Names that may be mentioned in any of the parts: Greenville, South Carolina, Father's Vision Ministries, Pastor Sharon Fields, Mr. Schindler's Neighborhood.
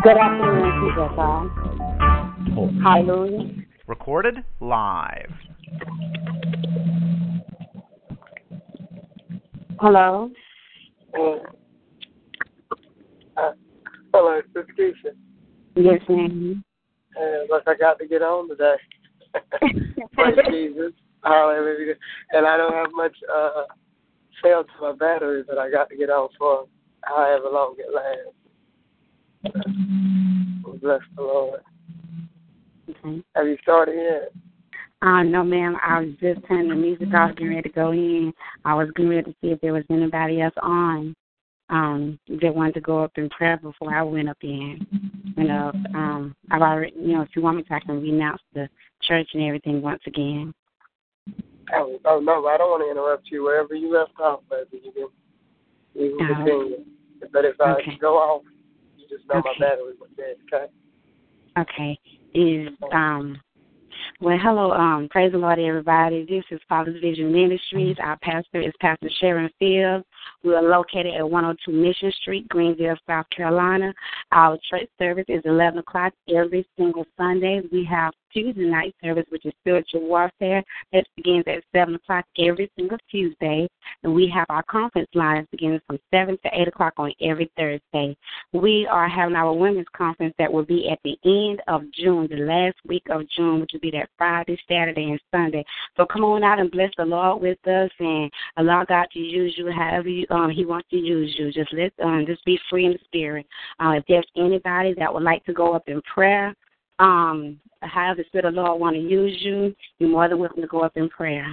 Good afternoon, people. Hallelujah. Recorded live. Hello. Hello, Sister Keisha. Yes, ma'am. Look, I got to get on today. Praise Jesus. Hallelujah. And I don't have much cell to my battery, but I got to get on for however long it lasts. Bless the Lord. Mm-hmm. Have you started yet? No, ma'am. I was just turning the music off, getting ready to go in. I was getting ready to see if there was anybody else on that wanted to go up in prayer before I went up in. I've already, if you want me to, I can renounce the church and everything once again. Oh no, I don't want to interrupt you. Wherever you left off, baby, you can continue. But if I go off. Just know my battery was dead, okay? Okay. Hello, praise the Lord, everybody. This is Father's Vision Ministries. Our pastor is Pastor Sharon Fields. We are located at 102 Mission Street, Greenville, South Carolina. Our church service is 11 o'clock every single Sunday. We have Tuesday night service, which is spiritual warfare. That begins at 7 o'clock every single Tuesday. And we have our conference lines beginning from 7 to 8 o'clock on every Thursday. We are having our women's conference that will be at the end of June, the last week of June, which will be that Friday, Saturday, and Sunday. So come on out and bless the Lord with us and allow God to use you however He wants to use you. Just let just be free in the spirit. If there's anybody that would like to go up in prayer, however the Spirit of the Lord want to use you, you're more than welcome to go up in prayer.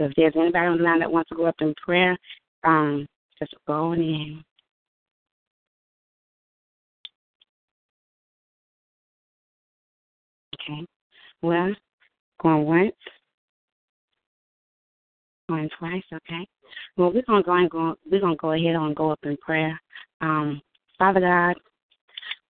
So if there's anybody on the line that wants to go up in prayer, just go on in. Okay. Well, going once. Going twice, okay. Well, we're gonna go ahead and go up in prayer. Father God,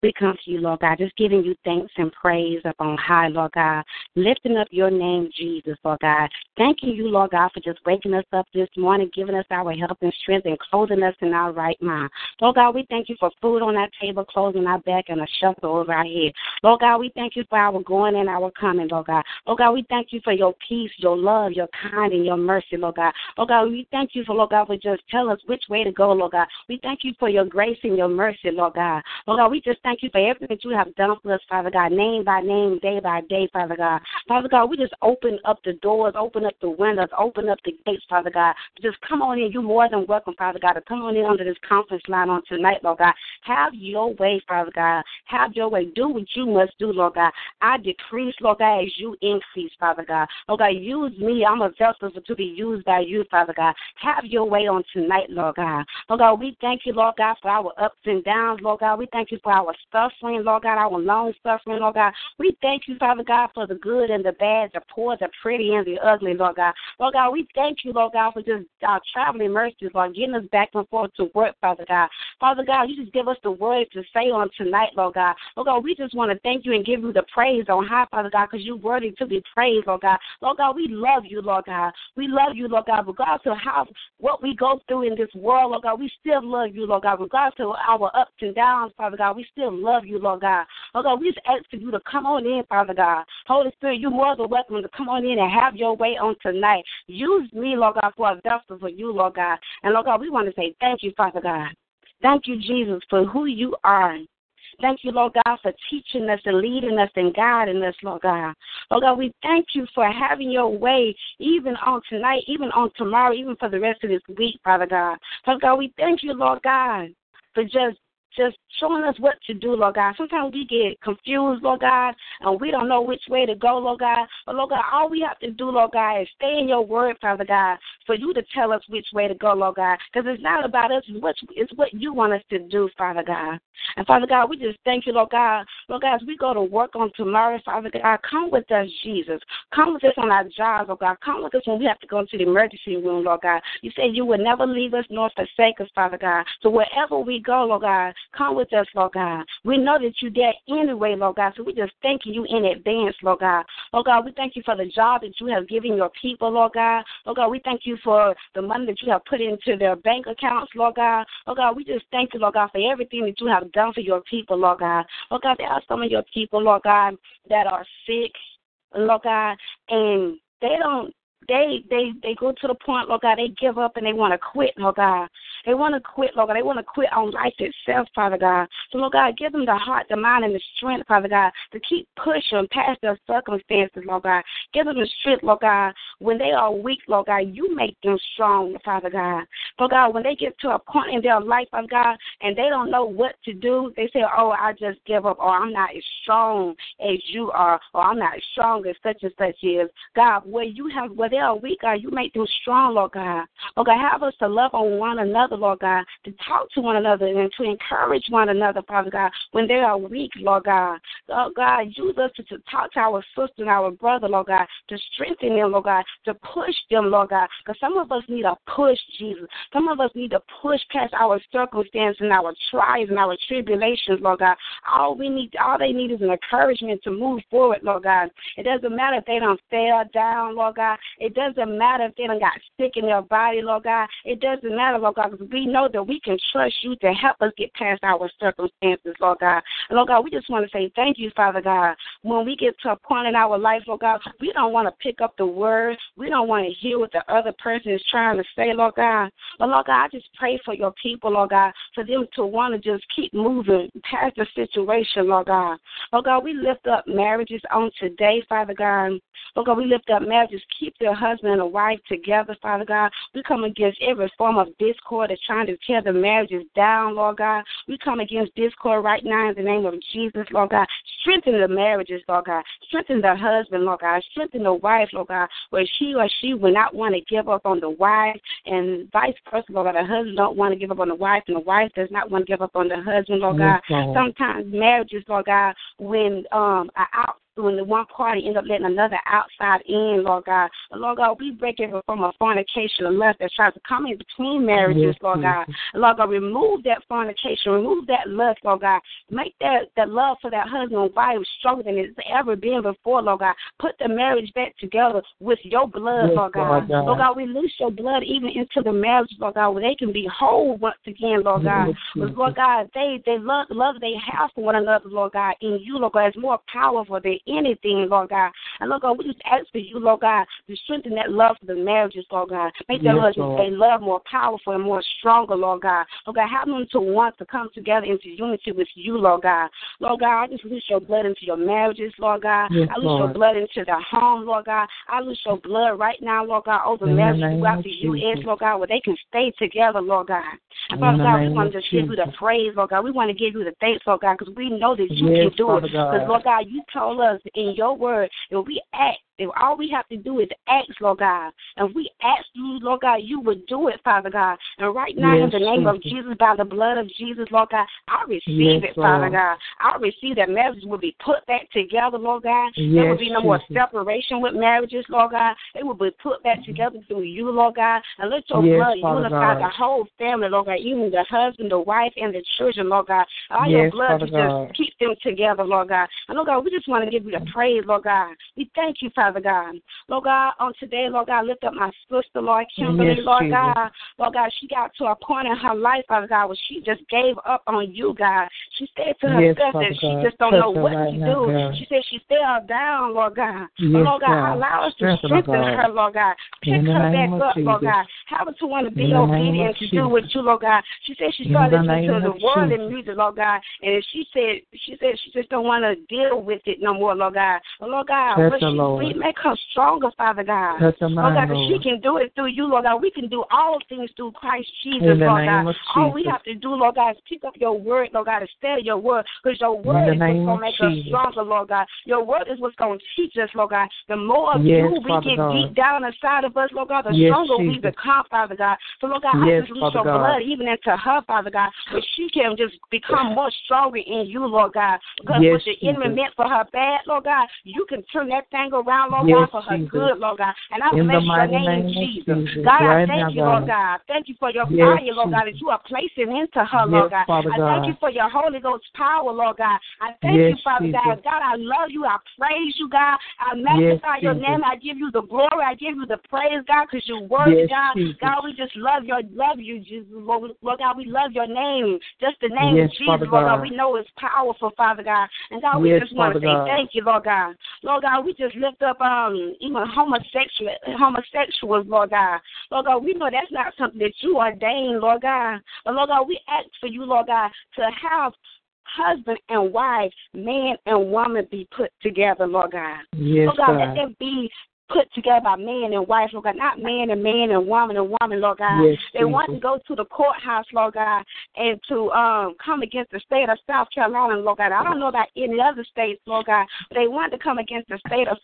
we come to you, Lord God, just giving you thanks and praise up on high, Lord God, lifting up your name, Jesus, Lord God. Thanking you, Lord God, for just waking us up this morning, giving us our health and strength, and clothing us in our right mind. Lord God, we thank you for food on our table, clothes on our back, and a shelter over our head. Lord God, we thank you for our going and our coming, Lord God. Lord God, we thank you for your peace, your love, your kind, and your mercy, Lord God. Lord God, we thank you for, Lord God, for just tell us which way to go, Lord God. We thank you for your grace and your mercy, Lord God. Lord God, we just thank you for everything that you have done for us, Father God, name by name, day by day, Father God. Father God, we just open up the doors, open up the windows, open up the gates, Father God. Just come on in. You're more than welcome, Father God, to come on in under this conference line on tonight, Lord God. Have your way, Father God. Have your way. Do what you must do, Lord God. I decrease, Lord God, as you increase, Father God. Lord God, use me. I'm a vessel to be used by you, Father God. Have your way on tonight, Lord God. Lord God, we thank you, Lord God, for our ups and downs, Lord God. We thank you for our suffering, Lord God, our long suffering, Lord God. We thank you, Father God, for the good and the bad, the poor, the pretty, and the ugly, Lord God. Lord God, we thank you, Lord God, for just our traveling mercies, Lord, getting us back and forth to work, Father God. Father God, you just give us the words to say on tonight, Lord God. Lord God, we just want to thank you and give you the praise on high, Father God, because you're worthy to be praised, Lord God. Lord God, we love you, Lord God. We love you, Lord God, regardless of what we go through in this world, Lord God. We still love you, Lord God, regardless of our ups and downs, Father God. We still love you, Lord God. Lord God, we just ask for you to come on in, Father God. Holy Spirit, you're more than welcome to come on in and have your way on tonight. Use me, Lord God, for a vessel for you, Lord God. And, Lord God, we want to say thank you, Father God. Thank you, Jesus, for who you are. Thank you, Lord God, for teaching us and leading us and guiding us, Lord God. Lord God, we thank you for having your way even on tonight, even on tomorrow, even for the rest of this week, Father God. Father God, we thank you, Lord God, for just just showing us what to do, Lord God. Sometimes we get confused, Lord God, and we don't know which way to go, Lord God. But, Lord God, all we have to do, Lord God, is stay in your word, Father God, for you to tell us which way to go, Lord God, because it's not about us. It's what you want us to do, Father God. And, Father God, we just thank you, Lord God. Lord God, as we go to work on tomorrow, Father God, come with us, Jesus. Come with us on our jobs, Lord God. Come with us when we have to go to the emergency room, Lord God. You say you will never leave us nor forsake us, Father God. So wherever we go, Lord God, come with us, Lord God. We know that you're there anyway, Lord God, so we just thank you in advance, Lord God. Lord God, we thank you for the job that you have given your people, Lord God. Lord God, we thank you for the money that you have put into their bank accounts, Lord God. Lord God, we just thank you, Lord God, for everything that you have done for your people, Lord God. Lord God, there are some of your people, Lord God, that are sick, Lord God, and they go to the point, Lord God, they give up and they want to quit, Lord God. They want to quit, Lord God. They want to quit on life itself, Father God. So, Lord God, give them the heart, the mind, and the strength, Father God, to keep pushing past their circumstances, Lord God. Give them the strength, Lord God. When they are weak, Lord God, you make them strong, Father God. Lord God, when they get to a point in their life, Father God, and they don't know what to do, they say, oh, I just give up, or I'm not as strong as you are, or I'm not as strong as such and such is. God, where they are weak, God, you make them strong, Lord God. Lord God, have us to love on one another, Lord God, to talk to one another and to encourage one another, Father God, when they are weak, Lord God. Lord God, use us to talk to our sister and our brother, Lord God, to strengthen them, Lord God, to push them, Lord God, because some of us need a push, Jesus. Some of us need to push past our circumstances and our trials and our tribulations, Lord God. All they need is an encouragement to move forward, Lord God. It doesn't matter if they don't fell down, Lord God. It doesn't matter if they don't got sick in their body, Lord God. It doesn't matter, Lord God, because we know that we can trust you to help us get past our circumstances, Lord God. And Lord God, we just want to say thank you, Father God. When we get to a point in our life, Lord God, we don't want to pick up the word. We don't want to hear what the other person is trying to say, Lord God. But Lord God, I just pray for your people, Lord God, for them to want to just keep moving past the situation, Lord God. Lord God, we lift up marriages on today, Father God. Lord God, we lift up marriages. Keep their husband and a wife together, Father God. We come against every form of discord that's trying to tear the marriages down, Lord God. We come against discord right now in the name of Jesus, Lord God. Strengthen the marriages, Lord God. Strengthen the husband, Lord God. Strengthen the wife, Lord God, where he or she will not want to give up on the wife, and vice versa, Lord God. The husband don't want to give up on the wife, and the wife does not want to give up on the husband, Lord God. Okay. Sometimes marriages, Lord God, when the one party ends up letting another outside in, Lord God. But Lord God, we break it from a fornication of lust that tries to come in between marriages, Lord God. Lord God, remove that fornication, remove that lust, Lord God. Make that love for that husband and wife stronger than it's ever been before, Lord God. Put the marriage back together with your blood, Lord God. Lord God, release your blood even into the marriage, Lord God, where they can be whole once again, Lord God. But Lord God, they love they have for one another, Lord God, in you, Lord God, is more powerful than anything, Lord God. And Lord God, we just ask for you, Lord God, to strengthen that love for the marriages, Lord God. Make that love more powerful and more stronger, Lord God. Lord God, have them to want to come together into unity with you, Lord God. Lord God, I just loose your blood into your marriages, Lord God. Yes, I loose your blood into the home, Lord God. I loose your blood right now, Lord God, over marriages throughout the U.S., Lord God, where they can stay together, Lord God. And Father God, we want to just give you the praise, Lord God. We want to give you the thanks, Lord God, because we know that you can do it. Because, Lord God, you told us in your word, if we act, if all we have to do is ask, Lord God, and we ask you, Lord God, you will do it, Father God. And right now, in the name of Jesus, by the blood of Jesus, Lord God, I receive it, Father God. I receive that marriages will be put back together, Lord God. There will be no more separation with marriages, Lord God. They will be put back together through you, Lord God. And let your blood unify the whole family, Lord God, even the husband, the wife, and the children, Lord God. All your blood to just keep them together, Lord God. And Lord God, we just want to give you the praise, Lord God. We thank you, Father God. Lord God, on today, Lord God, lift up my sister, Lord Kimberly, Lord God. Lord God, she got to a point in her life, Father God, where she just gave up on you, God. She said to herself that she just don't know what to do. She said she fell down, Lord God. Lord God, allow us to strengthen her, Lord God. Pick her back up, Lord God. Have her to want to be obedient to do with you, Lord God. She said she started listening to the world and music, Lord God. And she said she just don't want to deal with it no more, Lord God. But Lord God, what she Make her stronger, Father God. Touch her mind, Lord God, that she can do it through you, Lord God. We can do all things through Christ Jesus, Lord God. All we have to do, Lord God, is pick up your word, Lord God, and study your word, because your word is what's going to make us stronger, Lord God. Your word is what's going to teach us, Lord God. The more of you we get deep down inside of us, Lord God, the stronger we become, Father God. So, Lord God, I just lose your blood even into her, Father God, but she can just become more stronger in you, Lord God. Because what the enemy meant for her bad, Lord God, you can turn that thing around, Lord God, for her good, Lord God. And I bless your name, Jesus. God, I thank you, Lord God. Thank you for your fire, Lord God, that you are placing into her, Lord God. I thank you for your Holy Ghost power, Lord God. I thank you, Father God. God, I love you. I praise you, God. I magnify your name. I give you the glory. I give you the praise, God, because you're worthy, God. God, we just love you, Jesus, Lord God. We love your name. Just the name of Jesus, Lord God. We know it's powerful, Father God. And God, we just want to say thank you, Lord God. Lord God, we just lift up even homosexuals, Lord God. Lord God, we know that's not something that you ordained, Lord God. But, Lord God, we ask for you, Lord God, to have husband and wife, man and woman be put together, Lord God. Yes, Lord God, let them be put together by man and wife, Lord God, not man and woman, Lord God. Yes, they want to go to the courthouse, Lord God, and to come against the state of South Carolina, Lord God. I don't know about any other states, Lord God, but they wanted to come against the state of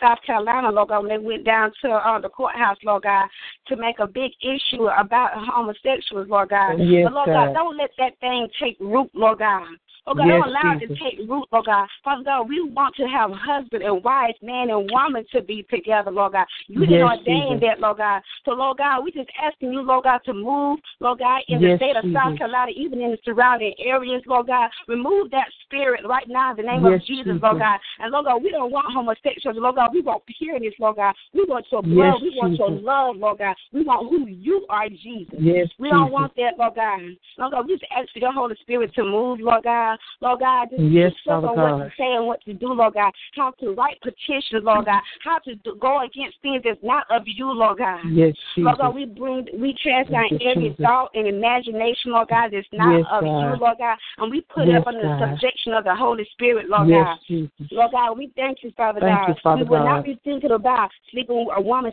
South Carolina, Lord God, when they went down to the courthouse, Lord God, to make a big issue about homosexuals, Lord God. Yes, but, Lord God, don't let that thing take root, Lord God. Oh, God, don't allow it to take root, Lord God. Father God, we want to have husband and wife, man and woman to be together, Lord God. You didn't ordain that, Lord God. So, Lord God, we just asking you, Lord God, to move, Lord God, in the state of South Carolina, even in the surrounding areas, Lord God. Remove that spirit right now in the name of Jesus, Lord God. And, Lord God, we don't want homosexuals, Lord God. We want pureness, Lord God. We want your blood. We want your love, Lord God. We want who you are, Jesus. We don't want that, Lord God. Lord God, we just ask for your Holy Spirit to move, Lord God. Lord God, just on what to say and what to do, Lord God. How to write petitions, Lord God. How to go against things that's not of you, Lord God. Lord God, we cast down every thought and imagination, Lord God, that's not of you, Lord God. And we put it up under the subjection of the Holy Spirit, Lord God. Lord God, we thank you, Father God. We will not be thinking about sleeping with a woman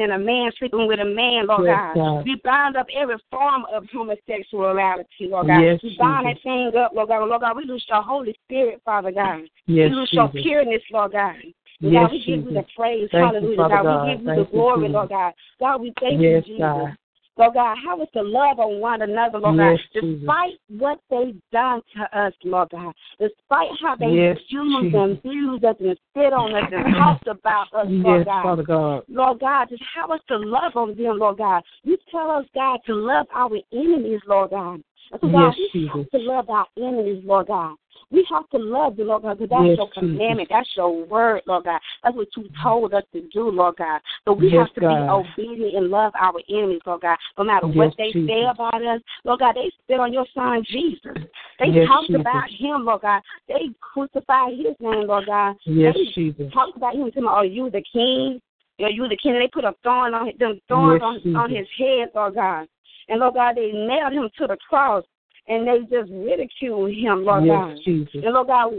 and a man sleeping with a man, Lord God. We bind up every form of homosexuality, Lord God. We bind that thing up. Lord God, we lose your Holy Spirit, Father God. We lose your pureness, Lord God. God, we give you the praise. Hallelujah, God. We give you the glory, Lord God. God, we thank you, Jesus. Lord God, help us to love on one another, Lord God, despite what they've done to us, Lord God, despite how they use and abuse us and spit on us and talk about us, Lord God. Father God. Lord God, just help us to love on them, Lord God. You tell us, God, to love our enemies, Lord God. So, God, we have to love our enemies, Lord God. We have to love you, Lord God, because that's your commandment. That's your word, Lord God. That's what you told us to do, Lord God. So we have to be obedient and love our enemies, Lord God, no matter what they say about us. Lord God, they spit on your son, Jesus. They talked about him, Lord God. They crucified his name, Lord God. They talked about him and said, are you the king? Are you the king? And they put a thorn on them thorns on his head, Lord God. And, Lord God, they nailed him to the cross, and they just ridiculed him, Lord God. And, Lord God,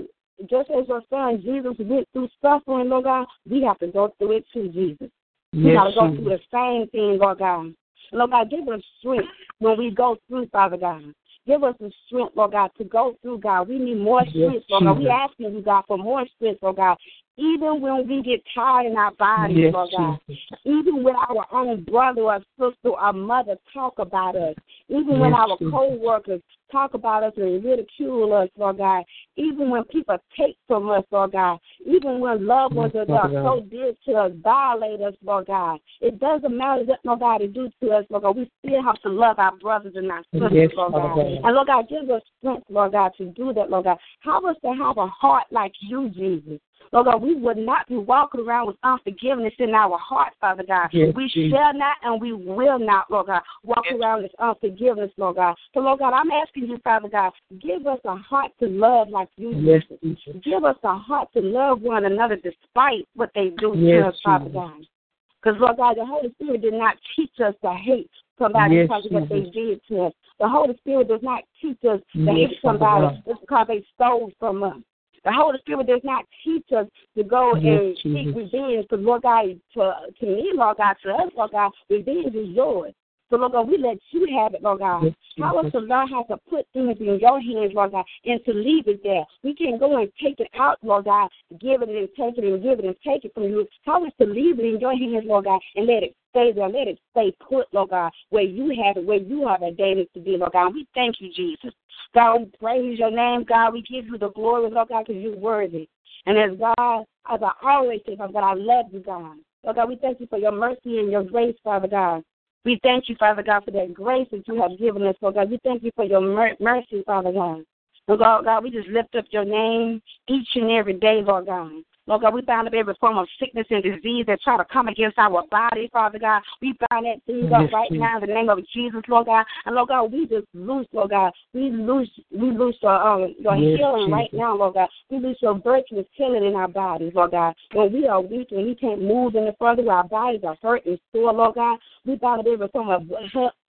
just as your son Jesus went through suffering, Lord God, we have to go through it too, Jesus. We got to go through the same thing, Lord God. Lord God, give us strength when we go through, Father God. Give us the strength, Lord God, to go through, God. We need more strength, Lord God. We're asking you, God, for more strength, Lord God. Even when we get tired in our bodies, Lord God, even when our own brother or sister or mother talk about us, even when our co-workers talk about us and ridicule us, Lord God, even when people take from us, Lord God, even when loved ones that are so dear to us violate us, Lord God, it doesn't matter what nobody do to us, Lord God, we still have to love our brothers and our sisters, Lord God. And, Lord God, give us strength, Lord God, to do that, Lord God. Help us to have a heart like you, Jesus. Lord God, we would not be walking around with unforgiveness in our heart, Father God. We shall not and we will not, Lord God, walk around with unforgiveness, Lord God. So, Lord God, I'm asking you, Father God, give us a heart to love like you do. Give us a heart to love one another despite what they do to us, Father God. Because, Lord God, the Holy Spirit did not teach us to hate somebody because of what they did to us. The Holy Spirit does not teach us to hate somebody just because they stole from us. The Holy Spirit does not teach us to go and seek revenge. But Lord God, to me, Lord God, to us, Lord God, revenge is yours. So, Lord God, we let you have it, Lord God. Tell us to learn how to put things in your hands, Lord God, and to leave it there. We can't go and take it out, Lord God, give it and take it and give it and take it from you. Tell us to leave it in your hands, Lord God, and let it stay there. Let it stay put, Lord God, where you have it, where you are ordained to be, Lord God. We thank you, Jesus. God, we praise your name, God. We give you the glory, Lord God, because you're worthy. And as God, as I always say, Lord God, I love you, God. Lord God, we thank you for your mercy and your grace, Father God. We thank you, Father God, for that grace that you have given us, Lord God. We thank you for your mercy, Father God. Lord God, we just lift up your name each and every day, Lord God. Lord God, we bind up every form of sickness and disease that try to come against our body, Father God. We bind that thing up right now in the name of Jesus, Lord God. And Lord God, we just loose, Lord God. We loose your healing right now, Lord God. We loose your virtuous healing in our bodies, Lord God. When we are weak and we can't move any further, our bodies are hurt and sore, Lord God. We bind up every form of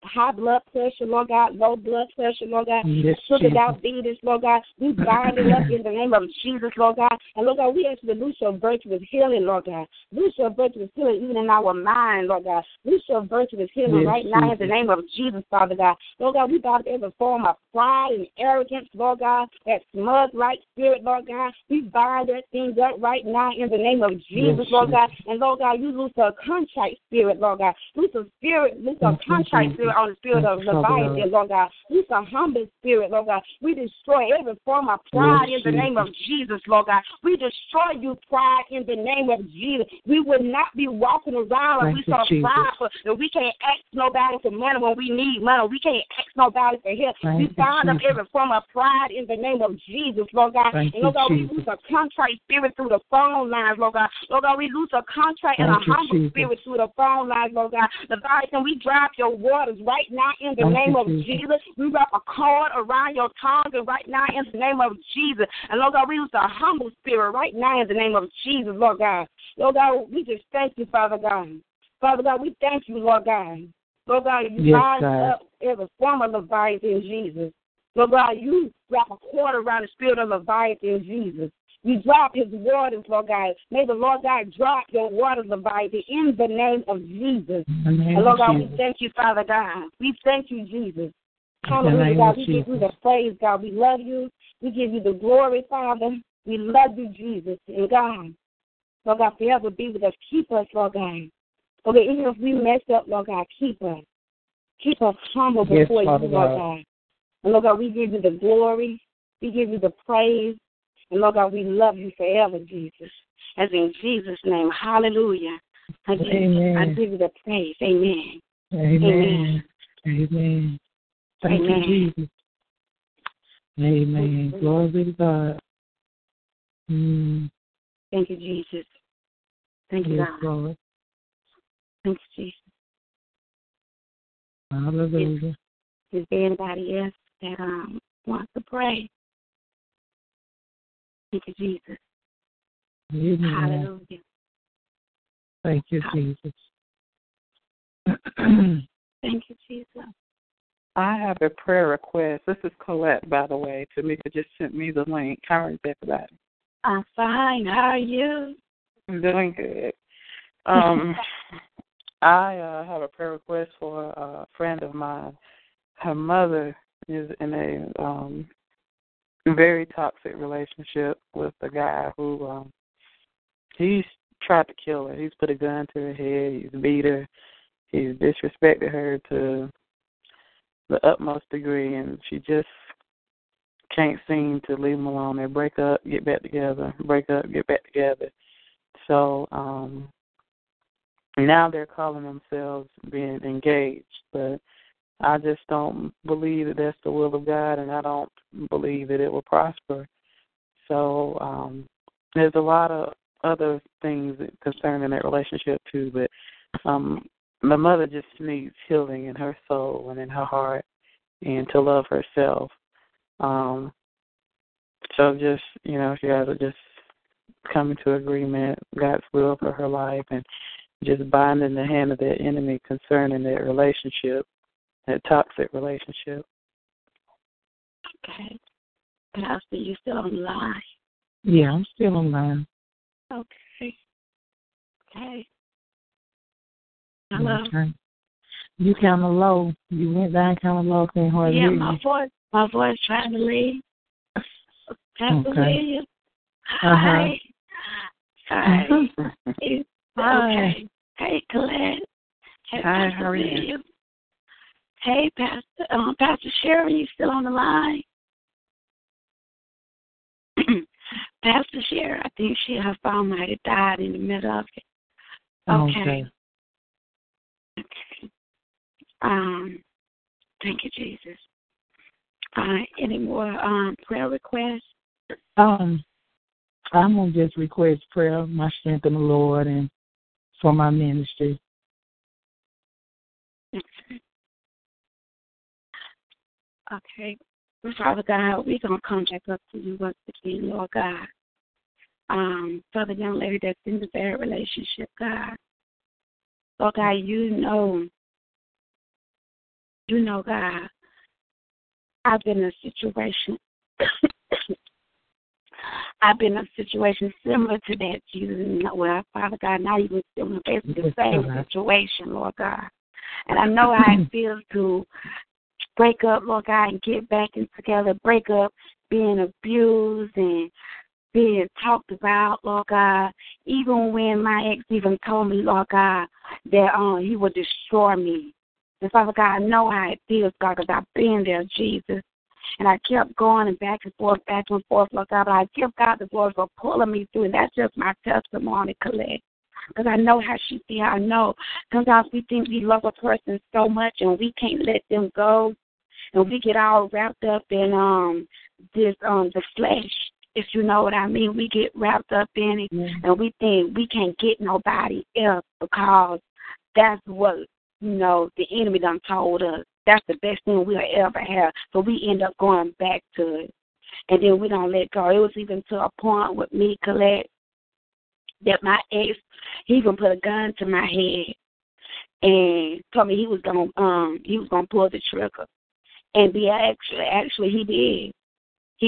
high blood pressure, Lord God, low blood pressure, Lord God, sugar diabetes, Lord God. We bind it up in the name of Jesus, Lord God. And Lord God, we ask you to loose your virtuous healing, Lord God. Loose your virtuous healing even in our mind, Lord God. Loose your virtuous healing right now in the name of Jesus, Father God. Lord God, we bind up every form of pride and arrogance, Lord God, that smug right spirit, Lord God. We bind that thing up right now in the name of Jesus, Lord God. And Lord God, you loose a contrite spirit, Lord God. Loose a contrite spirit on the spirit of Leviathan, Lord God. Loose a humble spirit, Lord God. We destroy every form of pride in the name of Jesus, Lord God. We destroy you pride in the name of Jesus. We would not be walking around like we so prideful that we can't ask nobody for money when we need money. We can't ask nobody for help. We bind up every form of pride in the name of Jesus, Lord God. And Lord God, we lose a contrite spirit through the phone lines, Lord God. Lord God, we lose a contrite and a humble spirit through the phone lines, Lord God. Leviathan, we drive your waters right now in the name of Jesus. We wrap a cord around your tongue and right now in the name of Jesus. And Lord God, we use the humble spirit right now in the name of Jesus, Lord God. Lord God, we just thank you, Father God. Father God, we thank you, Lord God. Lord God, you bind up every form of Leviathan, Jesus. Lord God, you wrap a cord around the spirit of Leviathan, Jesus. You drop his waters, Lord God. May the Lord God drop your waters, Leviathan, in the name of Jesus. And Lord God, we thank you, Father God. We thank you, Jesus. Hallelujah, God. We give you the praise, God. We love you. We give you the glory, Father. We love you, Jesus. And God, Lord God, forever be with us. Keep us, Lord God. Okay, even if we mess up, Lord God, keep us. Keep us humble before you, Lord God. And Lord God, we give you the glory. We give you the praise. And Lord God, we love you forever, Jesus. As in Jesus' name, hallelujah. I give you the praise. Amen. Amen. Amen. Thank you, Jesus. Amen. Glory to God. Thank you, Jesus. Thank you, God. Lord. Thank you, Jesus. Hallelujah. Is there anybody else that wants to pray? Thank you, Jesus. Amen. Hallelujah. Thank you, Jesus. Thank you, Jesus. I have a prayer request. This is Colette, by the way. Tamika just sent me the link. How are you, everybody? I'm fine. How are you? I'm doing good. I have a prayer request for a friend of mine. Her mother is in a very toxic relationship with a guy who he's tried to kill her. He's put a gun to her head. He's beat her. He's disrespected her to the utmost degree, and she just can't seem to leave him alone. They break up, get back together, break up, get back together. So now they're calling themselves being engaged, but I just don't believe that that's the will of God, and I don't believe that it will prosper. So there's a lot of other things concerning that relationship, too, but my mother just needs healing in her soul and in her heart and to love herself. So just, you know, she has to just come into agreement, God's will for her life, and just binding the hand of that enemy concerning that relationship. That toxic relationship. Okay. Pastor, you still on the line? Yeah, I'm still online. Okay. Okay. Hello? Okay. You kind of low. You went down kind of low. Can't hardly hear you. Yeah, my voice trying to leave. Pastor William. Hi. Hi. Okay. Hey, Colette. Hey, hi, how are you? Hey, Pastor Sharon, you still on the line? Pastor Sharon, I think her phone might have died in the middle of it. Okay. Thank you, Jesus. Any more prayer requests? I'm going to just request prayer, my strength in the Lord, and for my ministry. Okay. Father God, we're going to come back up to you once again, Lord God. For the young lady that's in the bad relationship, God. Lord God, you know, God, I've been in a situation similar to that, Jesus. Well, Father God, now you're in basically the same situation, Lord God. And I know how it feels to break up, Lord God, and get back in together, break up being abused and being talked about, Lord God. Even when my ex even told me, Lord God, that he would destroy me. And Father God, I know how it feels, God, because I've been there, Jesus. And I kept going and back and forth, Lord God. But I give God the glory for pulling me through. And that's just my testimony, Colette. Because I know how she feels. I know sometimes we think we love a person so much and we can't let them go. And we get all wrapped up in this the flesh, if you know what I mean. We get wrapped up in it, and we think we can't get nobody else because that's what, you know, the enemy done told us. That's the best thing we'll ever have. So we end up going back to it, and then we don't let go. It was even to a point with me, Colette, that my ex, he even put a gun to my head and told me he was gonna pull the trigger. And actually he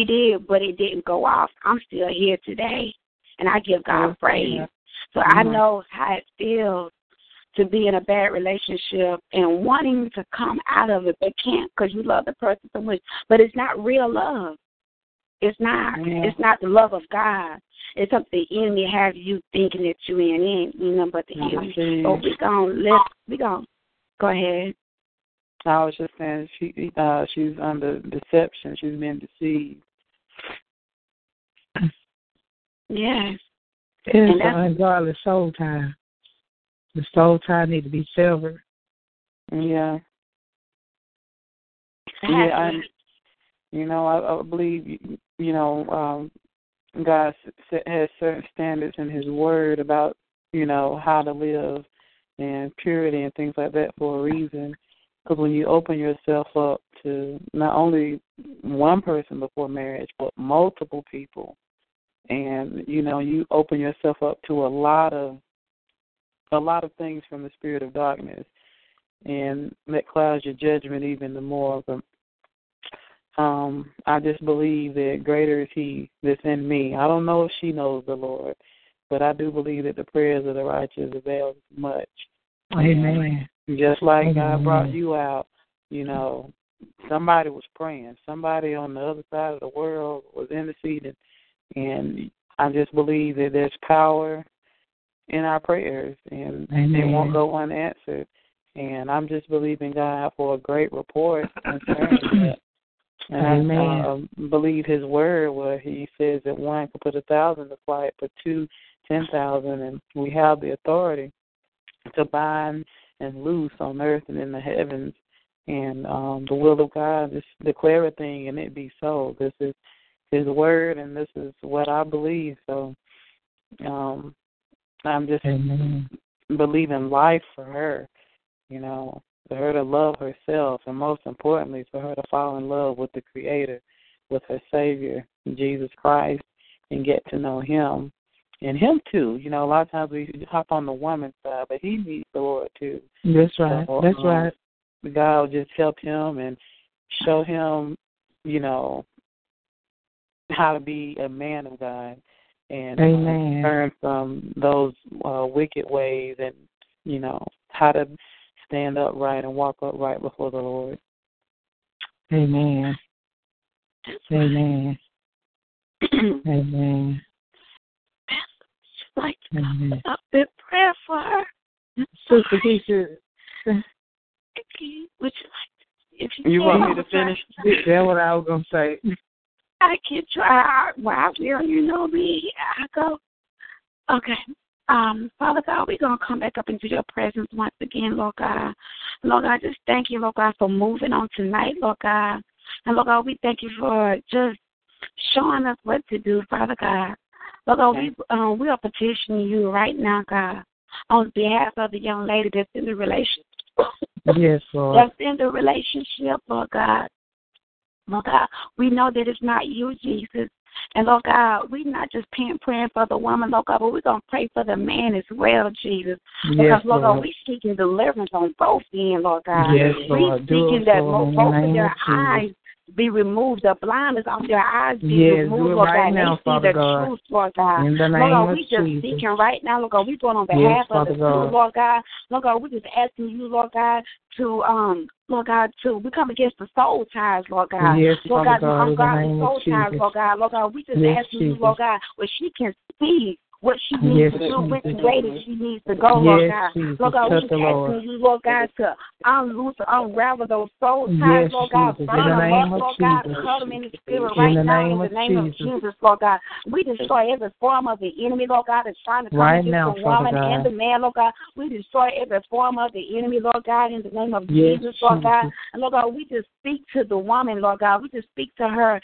did, but it didn't go off. I'm still here today, and I give God praise. Yeah. So I know how it feels to be in a bad relationship and wanting to come out of it, but can't because you love the person so much. But it's not real love. It's not. Yeah. It's not the love of God. It's something the enemy have you thinking that you're in. It ain't nothing but the enemy. Okay. So we're going to go ahead. I was just saying she's under deception. She's been deceived. Yes. It's an ungodly soul tie. The soul tie need to be severed. Yeah. Yeah, I believe, you know, God has certain standards in his word about, you know, how to live and purity and things like that for a reason. Because when you open yourself up to not only one person before marriage, but multiple people, and, you know, you open yourself up to a lot of things from the spirit of darkness, and that clouds your judgment even the more. But I just believe that greater is he that's in me. I don't know if she knows the Lord, but I do believe that the prayers of the righteous avail much. Amen. And just like God brought you out, you know, somebody was praying. Somebody on the other side of the world was interceding. And I just believe that there's power in our prayers, and they won't go unanswered. And I'm just believing God for a great report concerning that. And I believe his word where he says that one can put 1,000 to flight, but 2, 10,000, and we have the authority to bind and loose on earth and in the heavens. And the will of God is declare a thing, and it be so. This is his word, and this is what I believe. So I'm just believing life for her, you know, for her to love herself, and most importantly, for her to fall in love with the Creator, with her Savior, Jesus Christ, and get to know him. And him, too. You know, a lot of times we hop on the woman's side, but he needs the Lord, too. That's right. So, that's right. God will just help him and show him, you know, how to be a man of God and turn from those wicked ways and, you know, how to stand upright and walk upright before the Lord. Amen. Amen. Amen. Like, I've been praying for her. Sister Keisha. Would you like to, if you want me to finish? That's what I was going to say. I can try. Well, you know me. I go. Okay. Father God, we're going to come back up into your presence once again, Lord God. Lord God, just thank you, Lord God, for moving on tonight, Lord God. And, Lord God, we thank you for just showing us what to do, Father God. Lord God, we are petitioning you right now, God, on behalf of the young lady that's in the relationship. Yes, Lord. That's in the relationship, Lord God. Lord God, we know that it's not you, Jesus. And, Lord God, we're not just praying for the woman, Lord God, but we're going to pray for the man as well, Jesus. Because, yes, Lord God, we're seeking deliverance on both ends, Lord God. Yes, Lord. We're seeking that both of their eyes be removed, the blindness off their eyes be removed, Lord God. They see the truth, Lord God. Lord God, we just seeking right now, Lord God. We're going on behalf of the truth, Lord God. Lord God, we're just asking you, Lord God, to Lord God, too. We come against the soul ties, Lord God. Yes, Lord God, the soul ties, Lord God. Lord God, we just ask you, Lord God, where she can see what she needs to do, which way that she needs to go, Lord God. Lord God, we just asking you, Lord God, to unloose and unravel those soul ties, Lord God. Burn them up, Lord God. Cut them in the spirit right now in the name of Jesus, Lord God. We destroy every form of the enemy, Lord God, that's trying to come against the woman and the man, Lord God. We destroy every form of the enemy, Lord God, in the name of Jesus, Lord God. And Lord God, we just speak to the woman, Lord God. We just speak to her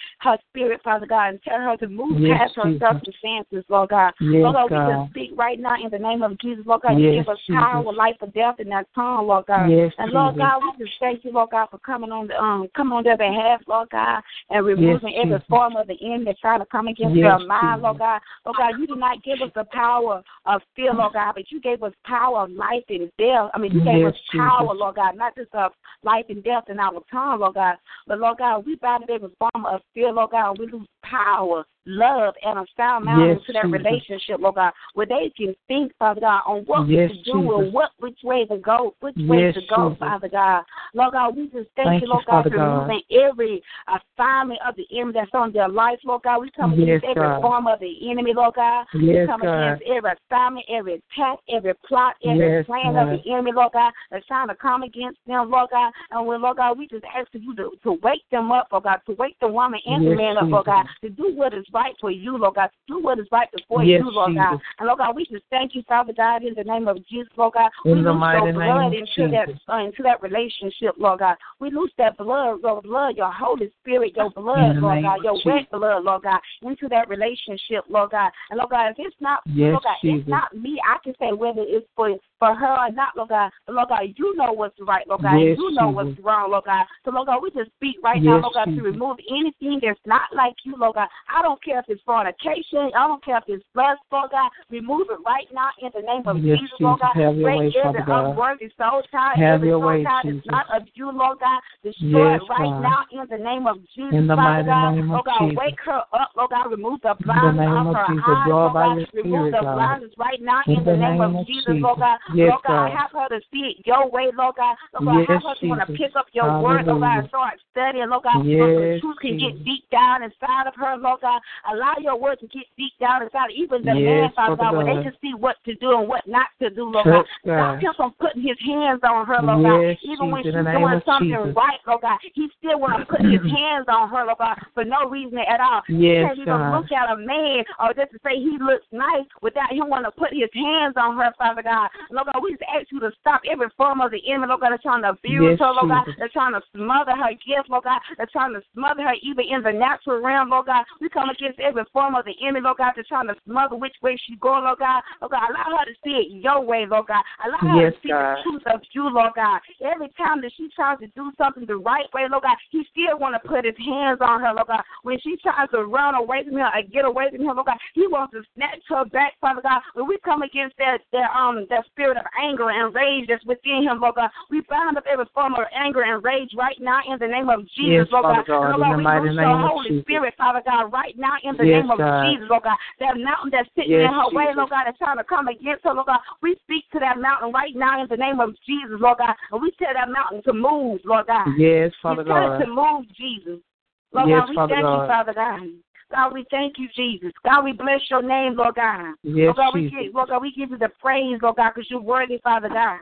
spirit, Father God, and tell her to move past her circumstances, Lord God. Lord God, we just speak right now in the name of Jesus, Lord God. You give us power with life or death in that tongue, Lord God. And Lord God, we just thank you, Lord God, for coming on their behalf, Lord God, and removing every form of the enemy trying to come against their mind, Lord God. Lord God, you did not give us the power of fear, Lord God, but you gave us power of life and death. I mean, you gave us power, Lord God, not just of life and death in our tongue, Lord God, but Lord God, we bind every form of fear, Lord God. We lose power, love, and a sound mind to that relationship, Lord God, where they can think, Father God, on what to do and which way to go, Father God. Lord God, we just thank you, Lord God, for removing every assignment of the enemy that's on their life, Lord God. We come against every form of the enemy, Lord God. We come against every assignment, every attack, every plot, every plan of the enemy, Lord God, that's trying to come against them, Lord God. And when, Lord God, we just ask you to wake them up, Lord God, to wake the woman and the man up, Lord God, to do what is right for you, Lord God, to do what is right before you, Lord God. And Lord God, we just thank you, Father God, in the name of Jesus, Lord God. We lose your blood into that relationship, Lord God. We lose that blood, your Holy Spirit, your blood, Lord God, your wet blood, Lord God, into that relationship, Lord God. And Lord God, if it's not, Lord God, it's not me, I can say whether it's for her or not, Lord God. But Lord God, you know what's right, Lord God. You know what's wrong, Lord God. So Lord God, we just speak right now, Lord God, to remove anything that's not like you, Lord God. I don't care if it's fornication. I don't care if it's lust, Lord God. Remove it right now in the name of Jesus, Lord God. Break every unworthy soul tie. Every soul tie that's not of you, Lord God. Destroy it right now in the name of Jesus, Father God. Lord God, wake her up, Lord God. Remove the blindness off her eyes, Lord God. Remove the blindness right now in the name of Jesus, Lord God. Lord God, have her to see it your way, Lord God. Lord God, have her to want to pick up your word, Lord God, and start studying, Lord God, so the truth can get deep down inside of her, Lord God. Allow your word to get deep down inside of even the man, Father God, where they can see what to do and what not to do, Lord God. Stop him from putting his hands on her, Lord God. Even when she's doing something right, Lord God, he still want to put his hands on her, Lord God, for no reason at all. He can't even look at a man or just to say he looks nice without him wanting to put his hands on her, Father God. Lord God, we just ask you to stop every form of the enemy, Lord God, that's trying to abuse her, Lord God, that's trying to smother her gifts, Lord God, that's trying to smother her even in the natural realm, Lord God. We come against every form of the enemy, Lord God, that's trying to smother which way she goes, Lord God. Lord God, allow her to see it your way, Lord God. Allow her to see the truth of you, Lord God. Every time that she tries to do something the right way, Lord God, he still want to put his hands on her, Lord God. When she tries to run away from him or get away from him, Lord God, he wants to snatch her back, Father God. When we come against that spirit of anger and rage that's within him, Lord God, we bind up every form of anger and rage right now in the name of Jesus, Lord God. Lord God, we lose your Holy Spirit, Father Father God, right now in the name of Jesus, Lord God. That mountain that's sitting in her way, Lord God, that's trying to come against her, Lord God. We speak to that mountain right now in the name of Jesus, Lord God. And we tell that mountain to move, Lord God. Yes, Father God. We tell it to move, Jesus. Lord God, we thank you, Father God. God, we thank you, Jesus. God, we bless your name, Lord God. Yes, Lord God, we give you the praise, Lord God, because you're worthy, Father God.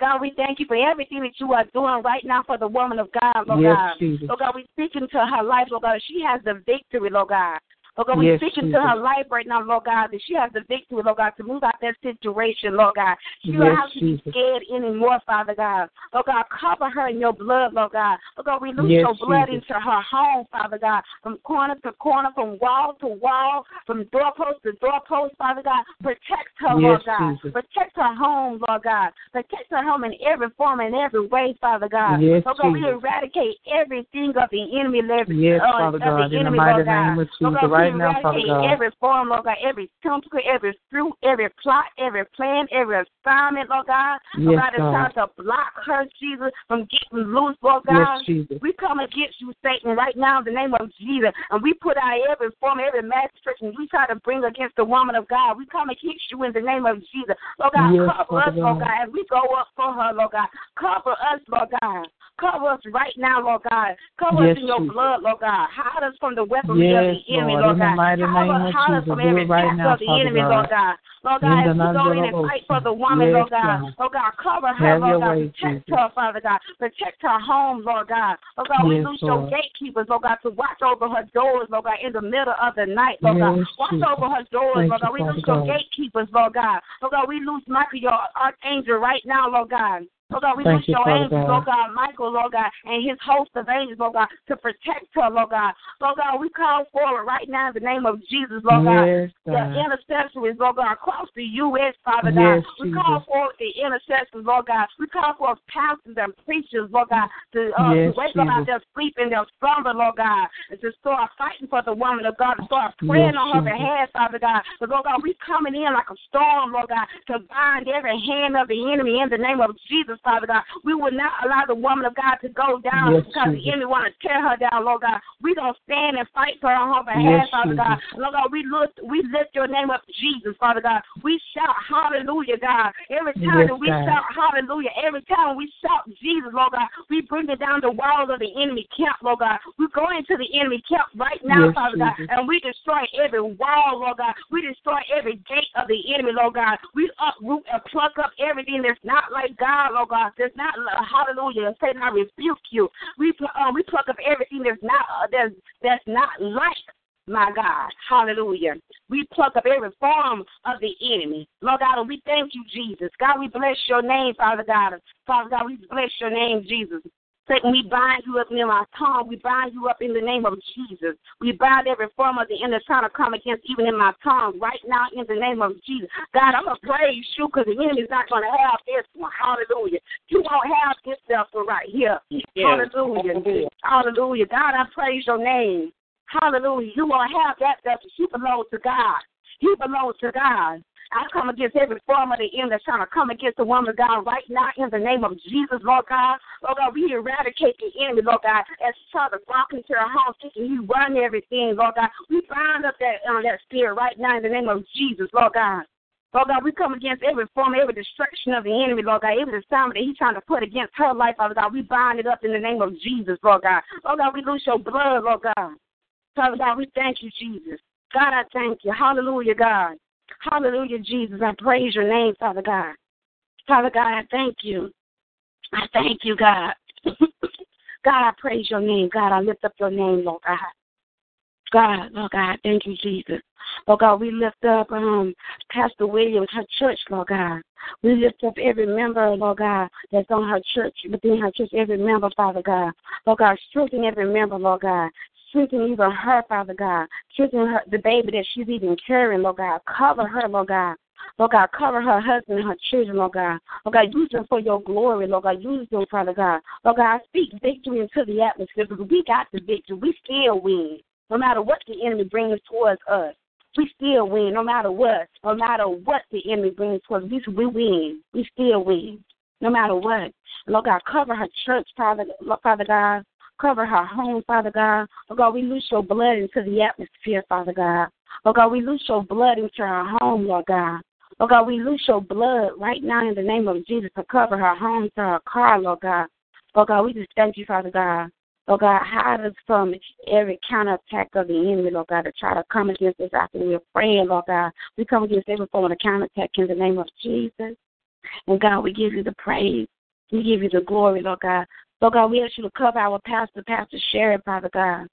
God, we thank you for everything that you are doing right now for the woman of God, Lord God. Jesus. Lord God, we speak into her life, Lord God. She has the victory, Lord God. Lord God, we speak into her life right now, Lord God, that she has the victory, Lord God, to move out that situation, Lord God. She don't have to be scared anymore, Father God. Lord God, cover her in your blood, Lord God. Lord God, we release your blood into her home, Father God, from corner to corner, from wall to wall, from doorpost to doorpost, Father God. Protect her, Lord God. Protect her home, Lord God. Protect her home in every form and every way, Father God. Lord God, we eradicate everything of the enemy, Father God, of the enemy, in the mighty name of Jesus, right? Now, Father God. Every form, Lord God, every symptom, every fruit, every plot, every plan, every assignment, Lord God. Lord God, it's time to block her, Jesus, from getting loose, Lord God. We come against you, Satan, right now in the name of Jesus, and we put out every form, every manifestation we try to bring against the woman of God. We come against you in the name of Jesus. Lord God, cover us, Lord God, as we go up for her, Lord God. Cover us, Lord God. Cover us right now, Lord God. Cover us in your blood, Lord God. Hide us from the weaponry of the enemy, Lord God. Hide us from every attack of the enemy, Lord God. Lord God, as we go in and fight for the woman, Lord God. Lord God, cover her, Lord God. Protect her, Father God. Protect her home, Lord God. Lord God, we loose your gatekeepers, Lord God, to watch over her doors, Lord God, in the middle of the night, Lord God. Watch over her doors, Lord God. We loose your gatekeepers, Lord God. Lord God, we loose Michael, your archangel, right now, Lord God. Lord God, we lift your angels, Lord God, Michael, Lord God, and his host of angels, Lord God, to protect her, Lord God. Lord God, we call forward right now in the name of Jesus, Lord God. The intercessories, Lord God, across the U.S., Father God. We call forward the intercessors, Lord God. We call forth pastors and preachers, Lord God, to wake up out of their sleep and their slumber, Lord God, and to start fighting for the woman of God, to start praying on her behalf, Father God. But, Lord God, we coming in like a storm, Lord God, to bind every hand of the enemy in the name of Jesus. Father God, we will not allow the woman of God to go down because the enemy want to tear her down, Lord God. We're going to stand and fight for her on her behalf, Father God. Lord God, we lift your name up, Jesus, Father God. We shout hallelujah, God. Every time that we shout hallelujah, every time we shout Jesus, Lord God, we bring it down the walls of the enemy camp, Lord God. We go into the enemy camp right now, Father God, and we destroy every wall, Lord God. We destroy every gate of the enemy, Lord God. We uproot and pluck up everything that's not like God, Lord God. There's not hallelujah. Satan, I rebuke you. We pluck up everything that's not like my God. Hallelujah. We pluck up every form of the enemy, Lord God. And we thank you, Jesus. God, we bless your name, Father God. Father God, we bless your name, Jesus. Satan, we bind you up in our tongue. We bind you up in the name of Jesus. We bind every form of the enemy trying to come against even in my tongue right now in the name of Jesus. God, I'm going to praise you because the enemy's not going to have this one. Hallelujah. You won't have this stuff right here. Yes. Hallelujah. Hallelujah. God, I praise your name. Hallelujah. You won't have that stuff. He belongs to God. He belongs to God. I come against every form of the enemy that's trying to come against the woman of God right now in the name of Jesus, Lord God. Lord God, we eradicate the enemy, Lord God, as he tries to walk into our house thinking he run everything, Lord God. We bind up that spirit right now in the name of Jesus, Lord God. Lord God, we come against every form, every destruction of the enemy, Lord God, every assignment that he's trying to put against her life, Father God. We bind it up in the name of Jesus, Lord God. Lord God, we lose your blood, Lord God. Father God, we thank you, Jesus. God, I thank you. Hallelujah, God. Hallelujah, Jesus. I praise your name, Father God. Father God, I thank you. I thank you, God. God, I praise your name. God, I lift up your name, Lord God. God, Lord God, thank you, Jesus. Lord God, we lift up Pastor Williams, her church, Lord God. We lift up every member, Lord God, that's on her church, within her church, every member, Father God. Lord God, strengthen every member, Lord God. Strengthen even her, Father God. Strengthen her, the baby that she's even carrying, Lord God. Cover her, Lord God. Lord God, cover her husband and her children, Lord God. Lord God, use them for your glory, Lord God. Use them, Father God. Lord God, speak victory into the atmosphere because we got the victory. We still win, no matter what the enemy brings towards us. We still win, no matter what. No matter what the enemy brings towards us, we win. We still win, no matter what. Lord God, cover her church, Father God. Cover her home, Father God. Oh, God, we loose your blood into the atmosphere, Father God. Oh, God, we loose your blood into her home, Lord God. Oh, God, we loose your blood right now in the name of Jesus to cover her home, to her car, Lord God. Oh, God, we just thank you, Father God. Oh, God, hide us from every counterattack of the enemy, Lord God, to try to come against us after we're praying, Lord God. We come against every form of the counterattack in the name of Jesus. And, God, we give you the praise. We give you the glory, Lord God. Lord God, we ask you to cover our pastor, Pastor Sharon, Father God.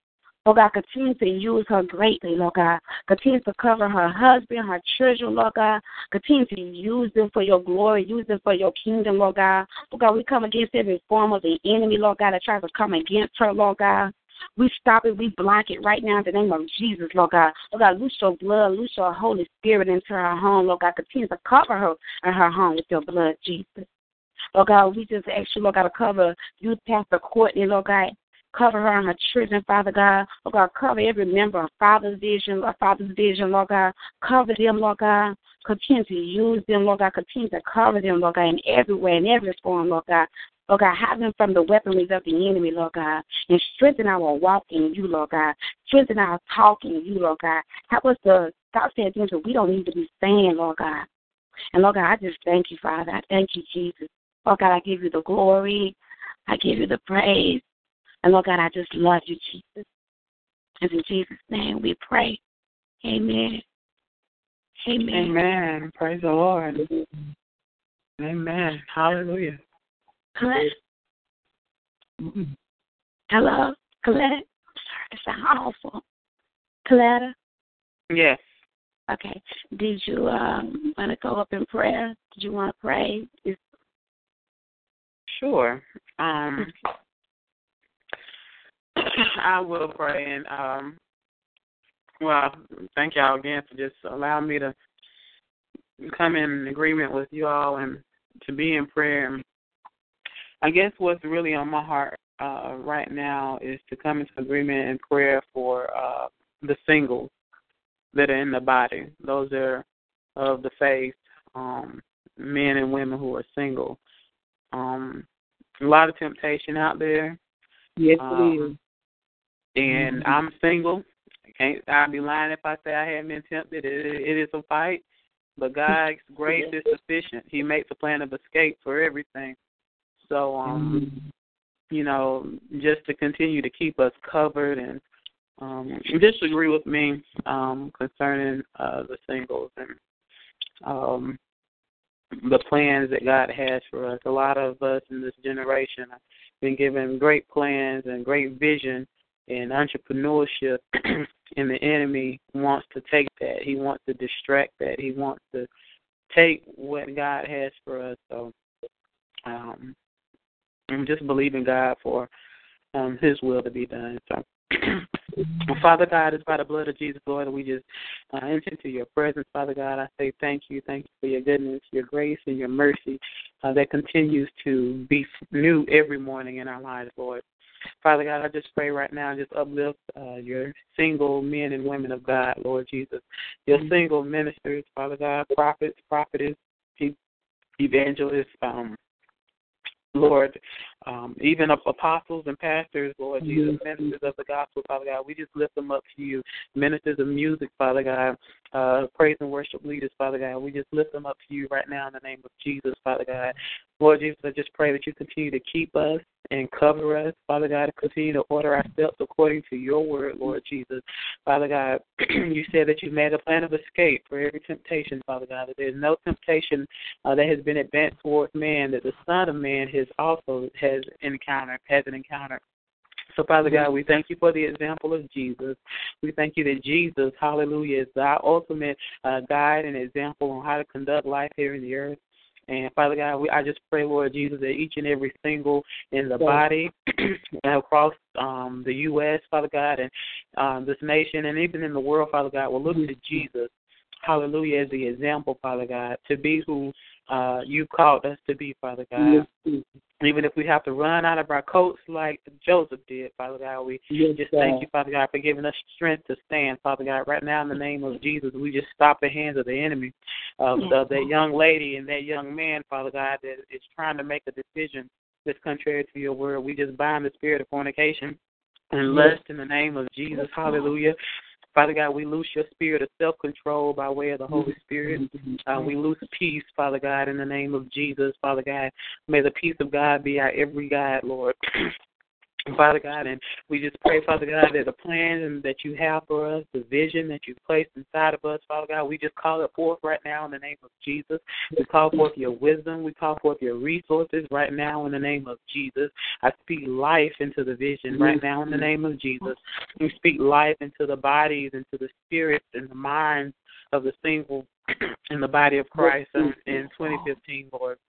Lord God, continue to use her greatly, Lord God. Continue to cover her husband, her children, Lord God. Continue to use them for your glory, use them for your kingdom, Lord God. Lord God, we come against every form of the enemy, Lord God, that tries to come against her, Lord God. We stop it. We block it right now in the name of Jesus, Lord God. Lord God, loose your blood, loose your Holy Spirit into her home, Lord God. Continue to cover her and her home with your blood, Jesus. Lord God, we just ask you, Lord God, to cover youth pastor Courtney, Lord God. Cover her and her children, Father God. Lord God, cover every member of Father's Vision, Lord God. Cover them, Lord God. Continue to use them, Lord God. Continue to cover them, Lord God, in every way, in every form, Lord God. Lord God, hide them from the weaponries of the enemy, Lord God, and strengthen our walk in you, Lord God. Strengthen our talk in you, Lord God. Help us to stop saying things that we don't need to be saying, Lord God. And, Lord God, I just thank you, Father. I thank you, Jesus. Lord God, I give you the glory. I give you the praise. And, Lord God, I just love you, Jesus. And in Jesus' name we pray. Amen. Amen. Amen. Praise the Lord. Amen. Hallelujah. Coletta? Hello? Coletta? I'm sorry. It sounds awful. Coletta? Yes. Okay. Did you want to go up in prayer? Did you want to pray? Sure. I will pray. And, well, thank y'all again for just allowing me to come in agreement with you all and to be in prayer. I guess what's really on my heart right now is to come into agreement in prayer for the singles that are in the body. Those are of the faith, men and women who are single. A lot of temptation out there. Yes, it is. And mm-hmm. I'm single. I'd be lying if I say I haven't been tempted. It is a fight. But God's grace is sufficient. He makes a plan of escape for everything. So, you know, just to continue to keep us covered and just agree with me concerning the singles and the plans that God has for us. A lot of us in this generation have been given great plans and great vision and entrepreneurship, and the enemy wants to take that. He wants to distract that. He wants to take what God has for us. So I'm just believing God for his will to be done. So, Father God, it's by the blood of Jesus, Lord, we just enter into your presence, Father God. I say thank you. Thank you for your goodness, your grace, and your mercy that continues to be new every morning in our lives, Lord. Father God, I just pray right now, just uplift your single men and women of God, Lord Jesus. Your single ministers, Father God, prophets, prophetess, evangelists, Lord, even apostles and pastors, Lord Jesus, ministers of the gospel, Father God, we just lift them up to you. Ministers of music, Father God, praise and worship leaders, Father God, we just lift them up to you right now in the name of Jesus, Father God. Lord Jesus, I just pray that you continue to keep us and cover us, Father God, and continue to order our steps according to your word, Lord Jesus. Father God, you said that you made a plan of escape for every temptation, Father God, that there's no temptation that has been advanced towards man, that the Son of Man has encountered. So, Father God, we thank you for the example of Jesus. We thank you that Jesus, hallelujah, is our ultimate guide and example on how to conduct life here in the earth. And, Father God, I just pray, Lord Jesus, that each and every single in the body and across the U.S., Father God, and this nation and even in the world, Father God, will look to Jesus, hallelujah, as the example, Father God, to be who you called us to be, Father God. Yes. Even if we have to run out of our coats like Joseph did, Father God, we just thank you, Father God, for giving us strength to stand, Father God. Right now, in the name of Jesus, we just stop the hands of the enemy, of that young lady and that young man, Father God, that is trying to make a decision that's contrary to your word. We just bind the spirit of fornication and lust in the name of Jesus. Hallelujah. Father God, we loose your spirit of self-control by way of the Holy Spirit. We loose peace, Father God, in the name of Jesus, Father God. May the peace of God be our every guide, Lord. Father God, and we just pray, Father God, that the plan that you have for us, the vision that you've placed inside of us, Father God, we just call it forth right now in the name of Jesus. We call forth your wisdom. We call forth your resources right now in the name of Jesus. I speak life into the vision right now in the name of Jesus. We speak life into the bodies, into the spirits, and the minds of the single in the body of Christ in 2015, Lord.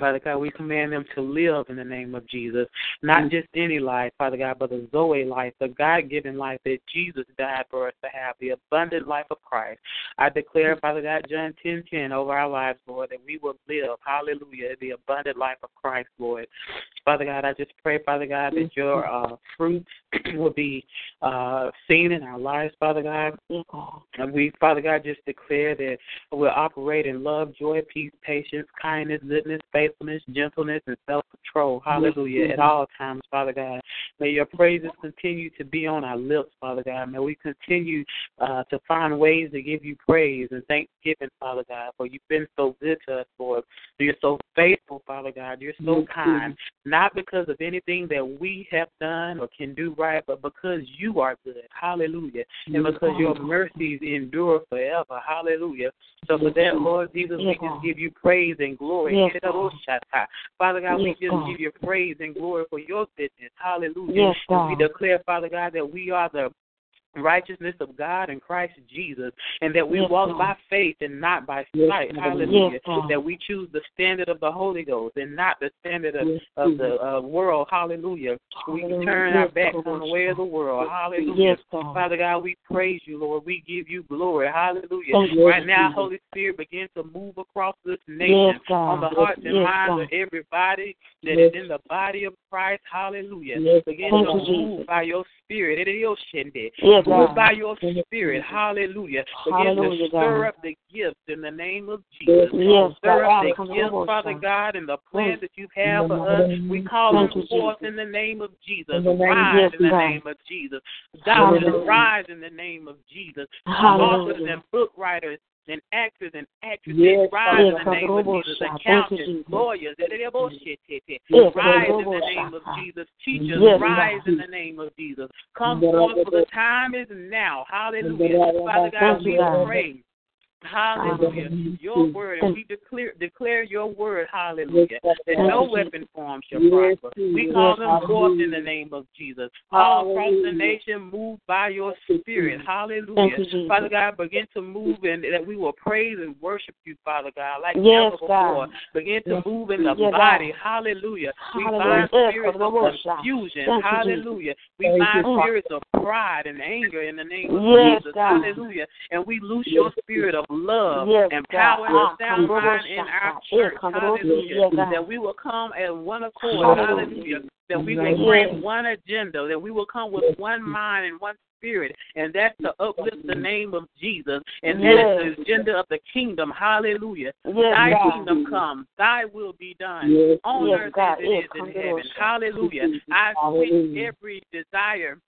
Father God, we command them to live in the name of Jesus, not just any life, Father God, but the Zoe life, the God-given life that Jesus died for us to have, the abundant life of Christ. I declare, Father God, John 10:10 over our lives, Lord, that we will live, hallelujah, the abundant life of Christ, Lord. Father God, I just pray, Father God, that your fruit will be seen in our lives, Father God. And we, Father God, just declare that we'll operate in love, joy, peace, patience, kindness, goodness, faithfulness, gentleness, and self-control. Hallelujah. At all times, Father God. May your praises continue to be on our lips, Father God. May we continue to find ways to give you praise and thanksgiving, Father God, for you've been so good to us, Lord. You're so faithful, Father God. You're so kind, not because of anything that we have done or can do right, but because you are good. Hallelujah. And because your mercies endure forever. Hallelujah. So for that, Lord Jesus, we just give you praise and glory. Father God, we just give you praise and glory for your goodness. Hallelujah. And we declare, Father God, that we are the righteousness of God in Christ Jesus, and that we walk by faith and not by sight. Hallelujah. That we choose the standard of the Holy Ghost and not the standard of the world. Hallelujah. We turn our backs on the way of the world. Hallelujah. Father God, we praise you, Lord. We give you glory. Hallelujah. Right now, Holy Spirit, begin to move across this nation on the hearts and minds of everybody that is in the body of Christ. Hallelujah. Begin to move by your Spirit. Move by your Spirit. Hallelujah. Begin to stir up the gifts in the name of Jesus. Stir up the gifts, Father God, and the plans that you have for us. We call them forth in the name of Jesus. Rise in the name of Jesus. Doctors, rise in the name of Jesus. Authors and book writers and actors and actresses, rise in the name of Jesus. Accountants, lawyers, rise in the name of Jesus. Teachers, rise in the name of Jesus. Come forth, for the time is now. Hallelujah. Father God, we pray. Hallelujah. Your word, and we declare your word, hallelujah, that no weapon formed shall prosper. We call them forth in the name of Jesus. All across the nation, move by your Spirit. Hallelujah. Father God, begin to move, and that we will praise and worship you, Father God, like never before. Begin to move in the body. Hallelujah. We find spirits of confusion. Hallelujah. We find spirits of pride and anger in the name of Jesus. Hallelujah. And we loose your spirit of love and power and sound mind in our church. Hallelujah. That we will come at one accord. Hallelujah. That we will bring one agenda. That we will come with one mind and one Spirit, and that's to uplift the name of Jesus, and that is the agenda of the kingdom. Hallelujah. Thy kingdom come, thy will be done on earth as it is in heaven. Hallelujah. I speak every desire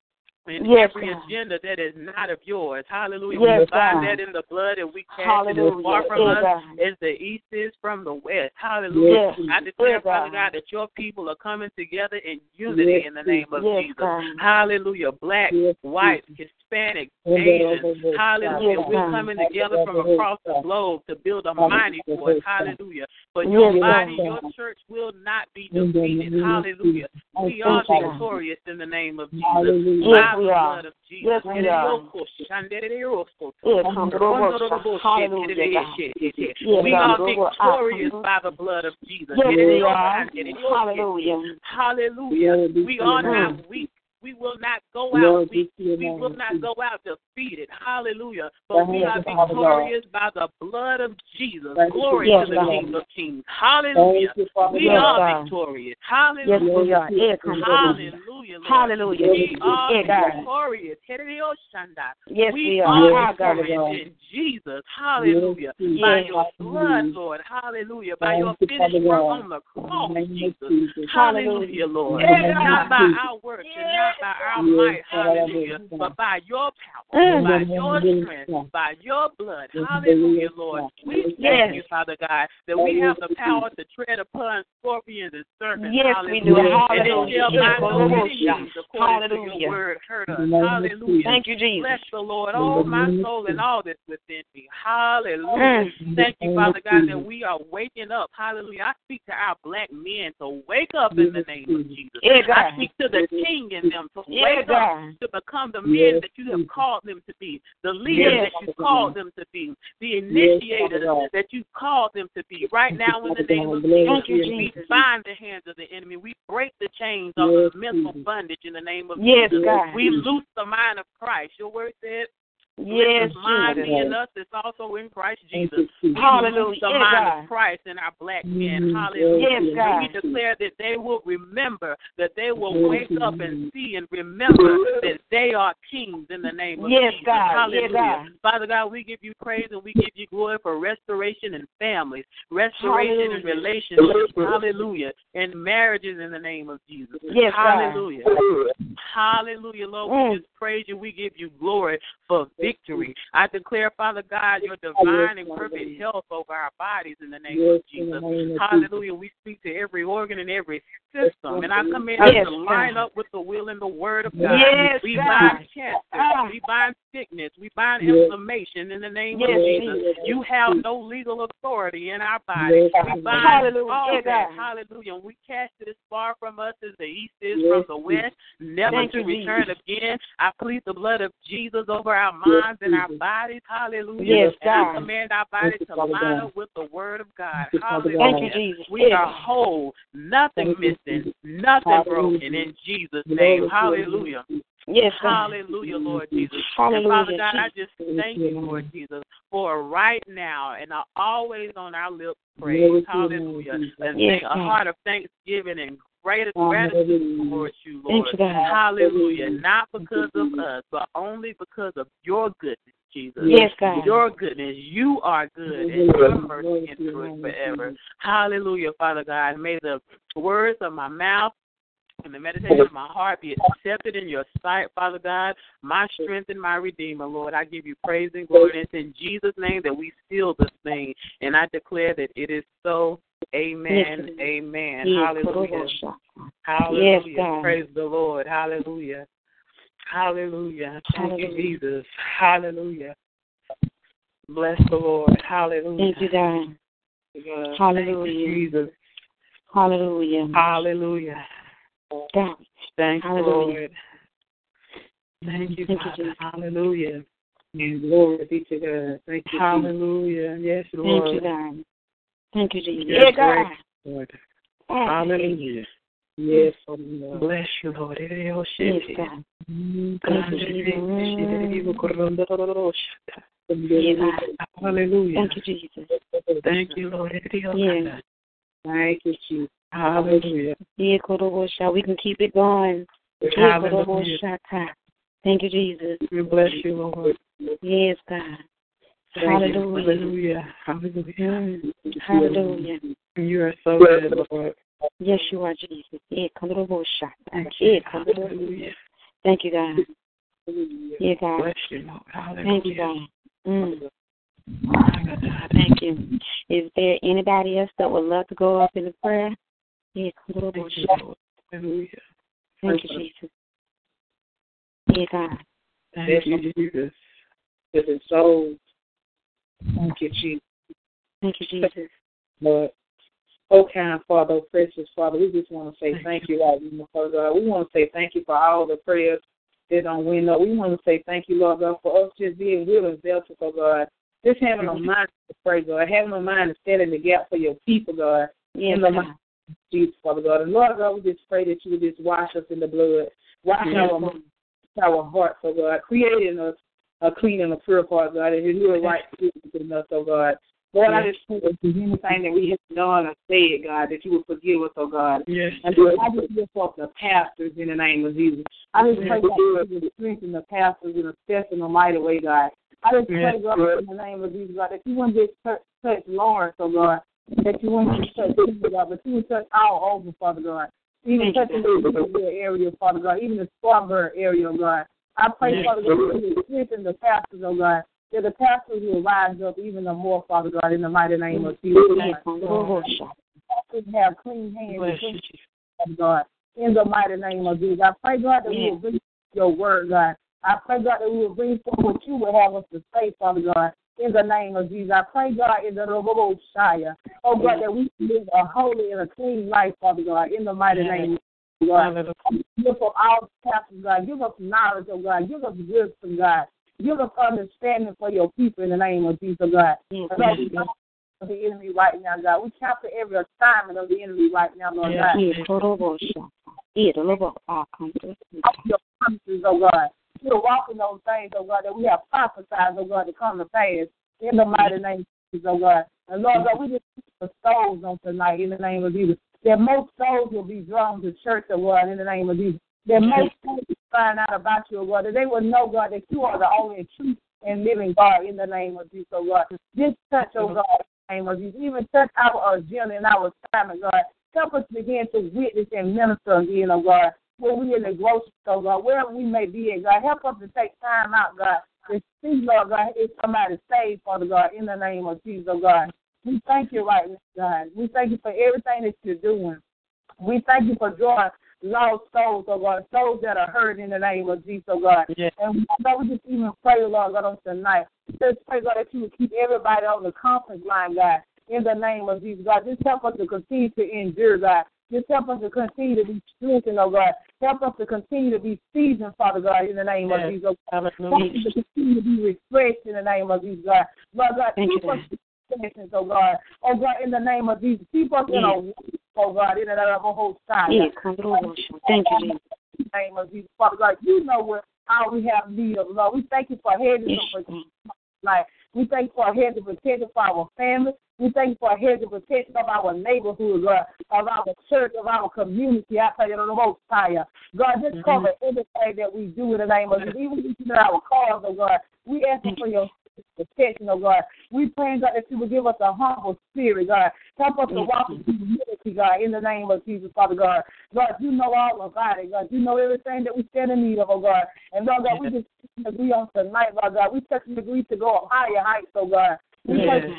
and every agenda that is not of yours. Hallelujah. We find that in the blood, and we cast it far from us as the east is from the west. Hallelujah. I declare, Father God, that your people are coming together in unity in the name of Jesus. Hallelujah. Black, white, Hispanic, Asians. Hallelujah. We're coming together from across the globe to build a mighty force. Hallelujah. But your body, your church will not be defeated. Hallelujah. We are victorious in the name of Jesus. The blood of Jesus. We are victorious by the blood of Jesus. Hallelujah. We are not weak. We will not go out. Lord, we will not go out defeated. Hallelujah. But we are victorious by the blood of Jesus. Glory to the King of Kings. Hallelujah. We are victorious. Hallelujah. Hallelujah. Hallelujah. We are victorious. We are victorious in Jesus. Hallelujah. By your blood, Lord. Hallelujah. By your finished work on the cross, Jesus. Hallelujah, Lord. Not by our works, not by our might, hallelujah, but by your power, by your strength, by your blood, hallelujah, Lord. We thank you, Father God, that we have the power to tread upon scorpions and serpents, hallelujah, and it shall not go to you, according to your word, hurt us, hallelujah. Thank you, Jesus. Bless the Lord, all my soul and all that's within me, hallelujah. Thank you, Father God, that we are waking up, hallelujah. I speak to our black men to wake up in the name of Jesus. I speak to the King in them to wake up, to become the men that you have called them to be, the leaders that you called them to be, the initiators that you called them to be. Right now, in the name of Jesus, we bind the hands of the enemy. We break the chains of the mental bondage in the name of Jesus. We loose the mind of Christ. Your word says, yes, mind in us is also in Christ Jesus. Hallelujah. The mind of Christ in our black men. Hallelujah. Yes, we declare that they will remember, that they will wake up and see and remember that they are kings in the name of Jesus. Hallelujah. Father God, we give you praise and we give you glory for restoration in families, restoration in relationships. Hallelujah. And marriages in the name of Jesus. Yes, hallelujah. Hallelujah, Lord. We just praise you. We give you glory for victory. I declare, Father God, your divine and perfect health over our bodies in the name of Jesus. Hallelujah. We speak to every organ and every system, and I command you to line up with the will and the word of God. We bind cancer. We bind sickness. We bind inflammation in the name of Jesus. You have no legal authority in our bodies. We bind all that. Hallelujah. We cast it as far from us as the east is from the west, never to return again. I plead the blood of Jesus over our minds and our bodies, hallelujah. And I command our bodies to line up with the word of God. Hallelujah. Thank you, Jesus. We are whole, nothing missing, nothing broken in Jesus' name. Hallelujah. Yes, hallelujah, Lord Jesus. Hallelujah. And Father God, I just thank you, Lord Jesus, for right now and always on our lips praise. Hallelujah. And a heart of thanksgiving and greater gratitude towards you, Lord. Hallelujah. Not because of us, but only because of your goodness, Jesus. Yes, God. Your goodness. You are good, and your mercy endures forever. Hallelujah, Father God. May the words of my mouth and the meditation of my heart be accepted in your sight, Father God, my strength and my Redeemer, Lord. I give you praise and glory. It's in Jesus' name that we seal this thing, and I declare that it is so. Amen. Amen. Hallelujah. Hallelujah. Yes, praise the Lord. Hallelujah. Hallelujah. Thank you, Jesus. Hallelujah. Bless the Lord. Hallelujah. Thank you, God. Hallelujah. Thank you, Jesus. Hallelujah. Hallelujah. God. Thank you, Lord. Thank you, Father. Hallelujah. And glory be to God. Thank you. Hallelujah. Yes, Lord. Thank you, God. Thank you, Jesus. Yes, God. Lord. Hallelujah. Yes, Lord. Bless you, Lord. Yes, God. Hallelujah. Thank you, Jesus. Thank you, Lord. Yes. Thank you, Jesus. Hallelujah. We can keep it going. Hallelujah. Thank you, Jesus. We bless you, Lord. Yes, God. Hallelujah. Hallelujah. Hallelujah. Hallelujah. You are so good, Lord. Yes, you are, Jesus. Hallelujah. Thank you, God. Yeah, God. Bless you, Lord. Hallelujah. Thank you, God. Thank you. Is there anybody else that would love to go up in the prayer? Yeah, hallelujah. Thank you, Jesus. Yeah, God. Thank you, Jesus. It is so. Thank you, Jesus. Thank you, Jesus. Lord, so kind, Father, oh, precious Father, we just want to say thank you, Lord, Father God. We want to say thank you for all the prayers that don't win up. We want to say thank you, Lord God, for us just being willing and zealous, oh God. Just having a mind to pray, God. Having a mind to stand in the gap for your people, God. In the mind of Jesus, Father God. And Lord God, we just pray that you would just wash us in the blood. Watch our hearts, oh God. Create in us a clean and a pure heart, God, and renew a right spirit in us, oh God. Lord, I just pray that anything that we have done or said, God, that you would forgive us, oh God. Yes. And I just lift up the pastors in the name of Jesus. I just pray that you would strengthen the pastors in a special and a mighty way, God. I just pray, God, in the name of Jesus, God, that you wouldn't just touch Lawrence, oh God, that you wouldn't just touch people, God, but you would touch all over, Father God. Even touching the area, Father God, even the Spartanburg area, oh God. I pray, Father God, that you would strengthen the pastors, oh God. That the pastors will rise up even the more, Father God, in the mighty name of Jesus. God. The pastors have clean hands and clean hands, God, in the mighty name of Jesus. I pray, God, that we will bring your word, God. I pray, God, that we will bring forth what you would have us to say, Father God, in the name of Jesus. I pray, God, in the Robo Shire, oh God, that we live a holy and a clean life, Father God, in the mighty name of Jesus, God. Give us all pastors, God. Give us knowledge, oh God. Give us wisdom, God. Give us understanding for your people in the name of Jesus, God. Lord, we don't have the enemy right now, God. We capture every assignment of the enemy right now, Lord God. Your promises, oh God. We're walking those things, oh God, that we have prophesied, oh God, to come to pass in the mighty name of Jesus, oh God. And Lord God, we just put the souls on tonight in the name of Jesus. That most souls will be drawn to church, oh God, in the name of Jesus. That most people find out about you, oh God, that they will know, God, that you are the only true and living God in the name of Jesus, oh God. Just touch, oh God, in the name of Jesus. Even touch our agenda and our assignment, God. Help us begin to witness and minister again, oh God, where we in the grocery store, God, wherever we may be at, God. Help us to take time out, God, to see, Lord, God, if somebody saved, Father God, in the name of Jesus, oh God. We thank you right now, God. We thank you for everything that you're doing. We thank you for drawing lost souls, oh God, souls that are hurt in the name of Jesus, oh God. Yes. And Lord, we just even pray, Lord God, on tonight. Just pray, God, that you would keep everybody on the conference line, God, in the name of Jesus, God. Just help us to continue to endure, God. Just help us to continue to be strengthened, oh God. Help us to continue to be seasoned, Father God, in the name of Jesus, oh God. Help us to continue to be refreshed in the name of Jesus, God. Lord God, keep us sessions, oh God. Oh God, in the name of Jesus, keep us in a week, oh God, in the whole side. Thank you, Jesus. In the name of Jesus, Father God, you know what all we have need of, Lord. We thank you for a hedge of protection. We thank you for a hedge of protection for our family. We thank you for a hedge of protection of our neighborhood, God, of our church, of our community. I tell you, the most higher. God, just cover everything that we do in the name of Jesus. Even in our cars, oh God, we ask you for your protection, oh God. We pray, God, that you would give us a humble spirit, God. Help us to walk in humility, God, in the name of Jesus, Father God. God, you know all about it, God. You know everything that we stand in need of, oh God. And Lord God, we just agree on tonight, Lord God. We touch and agree to go on higher heights, oh God. We pray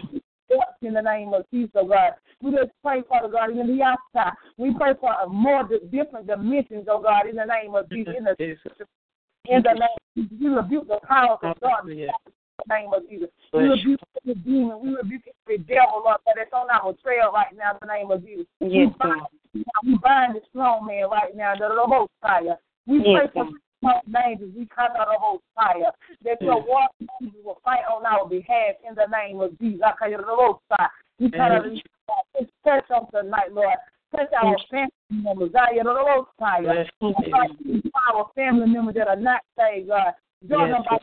in the name of Jesus, oh God. We just pray, Father God, in the outside. We pray for more different dimensions, oh God, in the name of Jesus. In the name of Jesus, you rebuke the power of God. In the name of Jesus. We rebuke every demon. We rebuke every devil, Lord, that's on our trail right now in the name of Jesus. We bind the strong man right now, the Lord's fire. We pray for dangers. We cut out the whole fire. That your war angels will fight on our behalf in the name of Jesus. I call you the Lord's fire. We cut out the Lord's fire. Touch us tonight, Lord. Touch our family members. I call you the Lord's fire. Our family members that are not saved, God. Join them by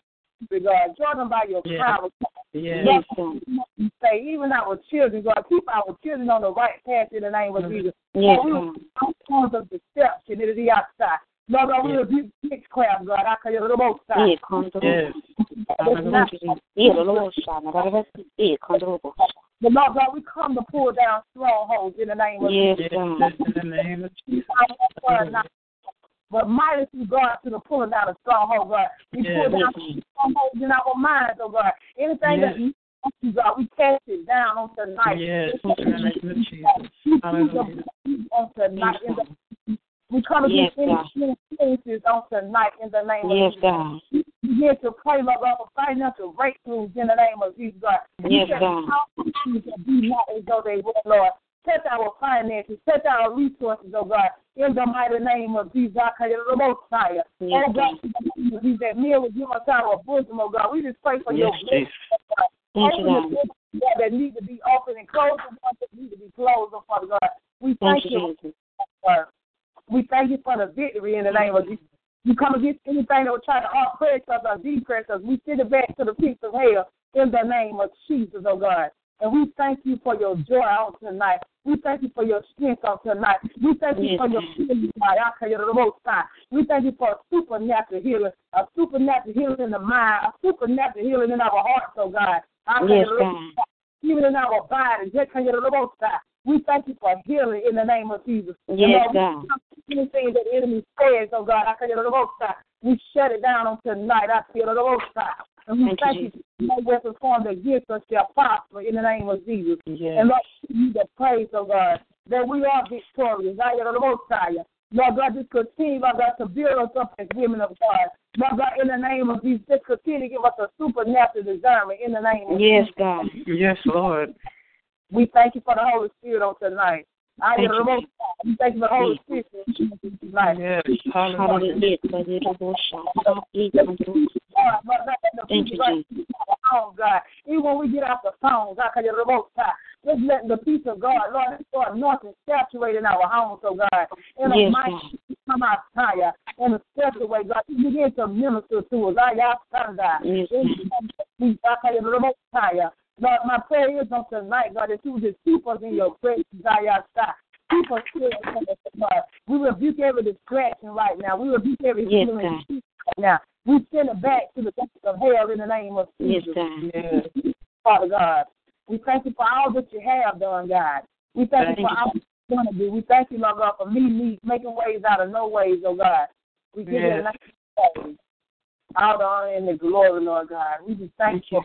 God, draw them by your power. Say, even our children, God, keep our children on the right path in the name of Jesus. We rebuke all forms of deception into the outside. Lord, God, we rebuke witchcraft, God. I call you the most high. But Lord, God, we come to pull down strongholds in the name of Jesus. In the name of Jesus. But mighty through God to the pulling down of stronghold, God. We pull down strongholds in our minds, oh God. Anything that you do, God, we cast it down on tonight. On tonight. We come against any influences on tonight in the name of Jesus. We get to pray, Lord God, for financial breakthroughs in the name of Jesus, God. We can be not as though they were, Lord. Touch our finances, touch our resources, oh God, in the mighty name of Jesus, I call you the most high. Oh God, that meal will give us our bosom, oh God. We just pray for your blessings, oh God. Open the doors that need to be open and close the ones that need to be closed, oh Father God. We thank you, God. We thank you for the victory in the name of Jesus. You come against anything that will try to oppress us or depress us. We send it back to the pits of hell in the name of Jesus, oh God. And we thank you for your joy on tonight. We thank you for your strength on tonight. We thank you for your healing. We thank you for a supernatural healing in the mind, a supernatural healing in our hearts, oh God. Even in our bodies. We thank you for healing in the name of Jesus. Yes, God. Anything that the enemy says, oh God, we shut it down on tonight. And we thank you for no weapon formed against us shall prosper in the name of Jesus. Yes. And Lord, you the praise, oh God, that we are victorious. Lord God, just continue, Lord God, to build us up as women of God. Lord God, in the name of Jesus, just continue to give us a supernatural discernment in the name of Jesus. Yes, God. Yes, Lord. We thank you for the Holy Spirit on tonight. We thank you for the Holy Spirit on tonight. Yes, hallelujah. Thank you, Jesus. God. Even when we get off the phone, God, just let the peace of God, Lord, start anointing, saturating our homes, oh God. In a mighty come out higher, in a special way, God, you begin to minister to us. Lord, my prayer is on tonight, God, that you would just keep us in your presence, keep us here, God. We rebuke every distraction right now. We rebuke every healing right now. We send it back to the depths of hell in the name of Jesus. Yes, Father God, we thank you for all that you have done, God. We thank you for all that you're going to do. We thank you, Lord God, for me making ways out of no ways, oh God. We give you all the honor and the glory, Lord God. We just thank you.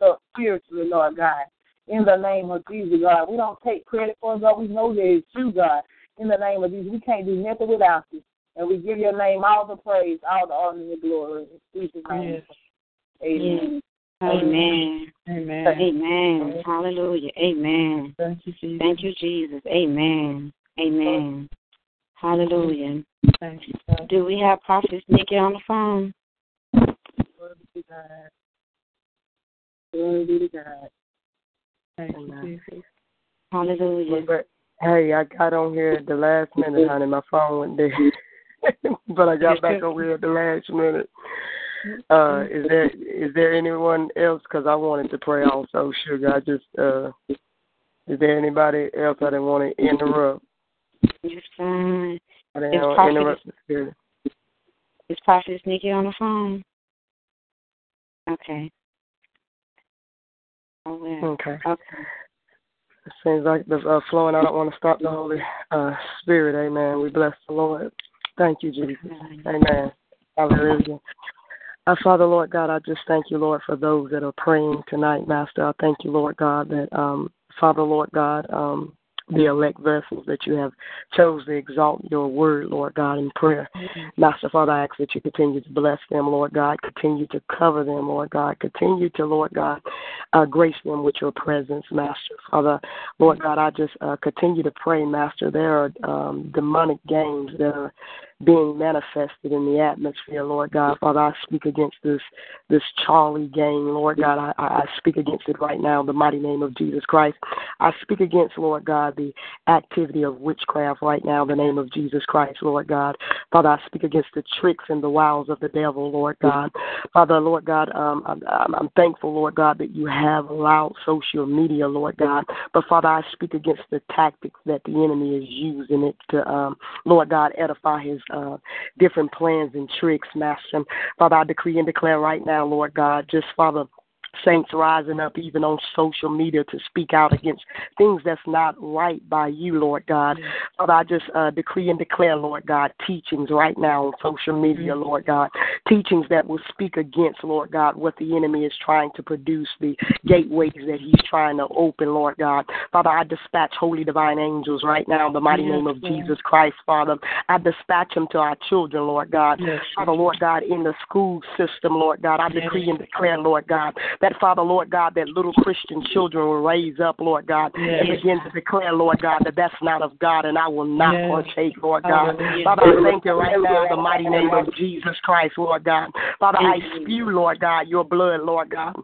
So spiritually, Lord God, in the name of Jesus, God. We don't take credit for it, God. We know that it's you, God. In the name of Jesus, we can't do nothing without you. And we give your name all the praise, all the honor, and the glory. In Jesus' name. Amen. Amen. Amen. Amen. Hallelujah. Amen. Thank you, Jesus. Thank you, Jesus. Amen. Amen. Hallelujah. Thank you, God. Do we have Prophet Nikki on the phone? Glory be to God. Glory be to God. Thank you, Jesus. Hallelujah. Hey, I got on here at the last minute, honey. My phone went dead. But I got back on here at the last minute. Is there anyone else? Because I wanted to pray also, Sugar. Is there anybody else? I didn't want to interrupt. It's fine. I didn't want to interrupt the spirit. Is Prophet Nikki on the phone? Okay. Oh, yeah. Okay. It seems like the flowing. I don't want to stop the Holy Spirit. Amen. We bless the Lord. Thank you, Jesus. Amen. Hallelujah. Our Father, Lord God, I just thank you, Lord, for those that are praying tonight, Master. I thank you, Lord God, that, Father, Lord God, the elect vessels that you have chose to exalt your word, Lord God, in prayer. Master, Father, I ask that you continue to bless them, Lord God. Continue to cover them, Lord God. Continue to, Lord God, grace them with your presence, Master. Father, Lord God, I just continue to pray, Master. There are demonic games that are being manifested in the atmosphere, Lord God. Father, I speak against this Charlie game, Lord God. I speak against it right now in the mighty name of Jesus Christ. I speak against, Lord God, the activity of witchcraft right now in the name of Jesus Christ, Lord God. Father, I speak against the tricks and the wiles of the devil, Lord God. Father, Lord God, I'm thankful, Lord God, that you have allowed social media, Lord God. But, Father, I speak against the tactics that the enemy is using it to, Lord God, edify his different plans and tricks, Master. Father, I decree and declare right now, Lord God, just, Father, saints rising up even on social media to speak out against things that's not right by you, Lord God. Father, I just decree and declare, Lord God, teachings right now on social media, Lord God, teachings that will speak against, Lord God, what the enemy is trying to produce, the gateways that he's trying to open, Lord God. Father, I dispatch holy divine angels right now in the mighty name of Jesus Christ, Father. I dispatch them to our children, Lord God. Father, Lord God, in the school system, Lord God, I decree and declare, Lord God, that, Father, Lord God, that little Christian children will raise up, Lord God, and begin to declare, Lord God, that that's not of God, and I will not partake, Lord God. Father, I thank you right now in the mighty name of Jesus Christ, Lord God. Father, I spew, Lord God, your blood, Lord God.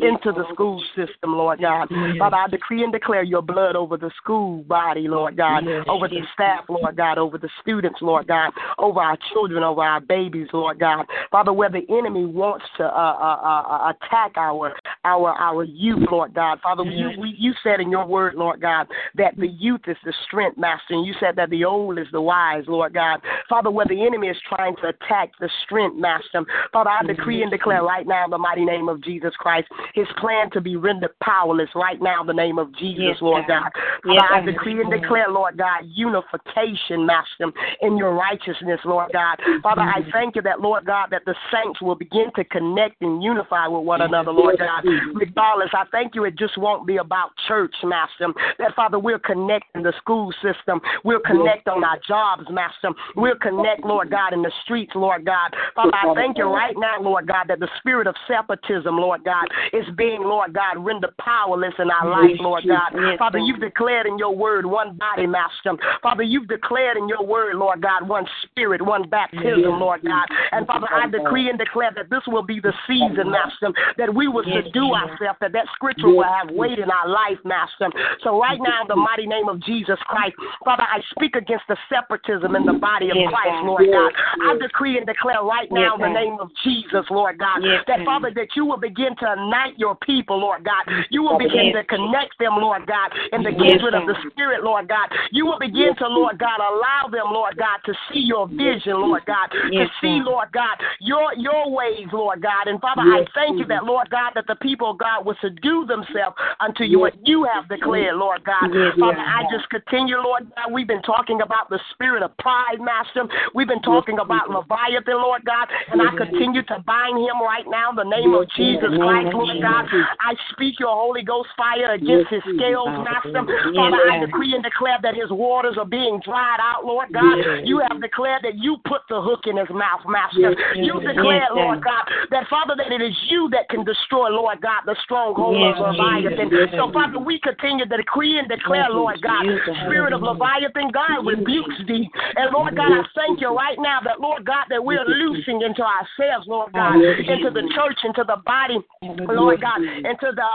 into the school system, Lord God. Father, I decree and declare your blood over the school body, Lord God, over the staff, Lord God, over the students, Lord God, over our children, over our babies, Lord God. Father, where the enemy wants to attack our youth, Lord God. Father, you said in your word, Lord God, that the youth is the strength, Master, and you said that the old is the wise, Lord God. Father, where the enemy is trying to attack the strength, Master, Father, I decree and declare right now in the mighty name of Jesus Christ, his plan to be rendered powerless right now in the name of Jesus, Lord God. Father, I decree and declare, Lord God, unification, Master, in your righteousness, Lord God. Father, I thank you that, Lord God, that the saints will begin to connect and unify with one another, Lord God. Regardless, I thank you it just won't be about church, Master, that, Father, we'll connect in the school system. We'll connect on our jobs, Master. We'll connect, Lord God, in the streets, Lord God. Father, I thank you right now, Lord God, that the spirit of separatism, Lord God, is being, Lord God, rendered powerless in our life, Lord God. Father, you've declared in your word one body, Master. Father, you've declared in your word, Lord God, one spirit, one baptism, Lord God. And, Father, I decree and declare that this will be the season, Master, that we will subdue ourselves, that scripture will have weight in our life, Master. So right now, in the mighty name of Jesus Christ, Father, I speak against the separatism in the body of Christ, Lord God. I decree and declare right now in the name of Jesus, Lord God, that, Father, that you will begin to unite your people, Lord God. You will begin to connect them, Lord God, in the kindred of the Spirit, Lord God. You will begin to, Lord God, allow them, Lord God, to see your vision, Lord God, to see, Lord God, your ways, Lord God. And, Father, I thank you that, Lord God, that the people of God will subdue themselves unto you what you have declared, Lord God. Father, I just continue, Lord God. We've been talking about the spirit of pride, Master. We've been talking about Leviathan, Lord God, and I continue to bind him right now in the name of Jesus Christ, Lord God. I speak your Holy Ghost fire against his scales, Master. Father, I decree and declare that his waters are being dried out, Lord God. You have declared that you put the hook in his mouth, Master. You declared, Lord God, that, Father, that it is you that can destroy, Lord God, the stronghold of Leviathan. So, Father, we continue to decree and declare, Lord God, spirit of Leviathan, God rebukes thee. And, Lord God, I thank you right now that, Lord God, that we're loosing into ourselves, Lord God, into the church, into the body, Lord God, into the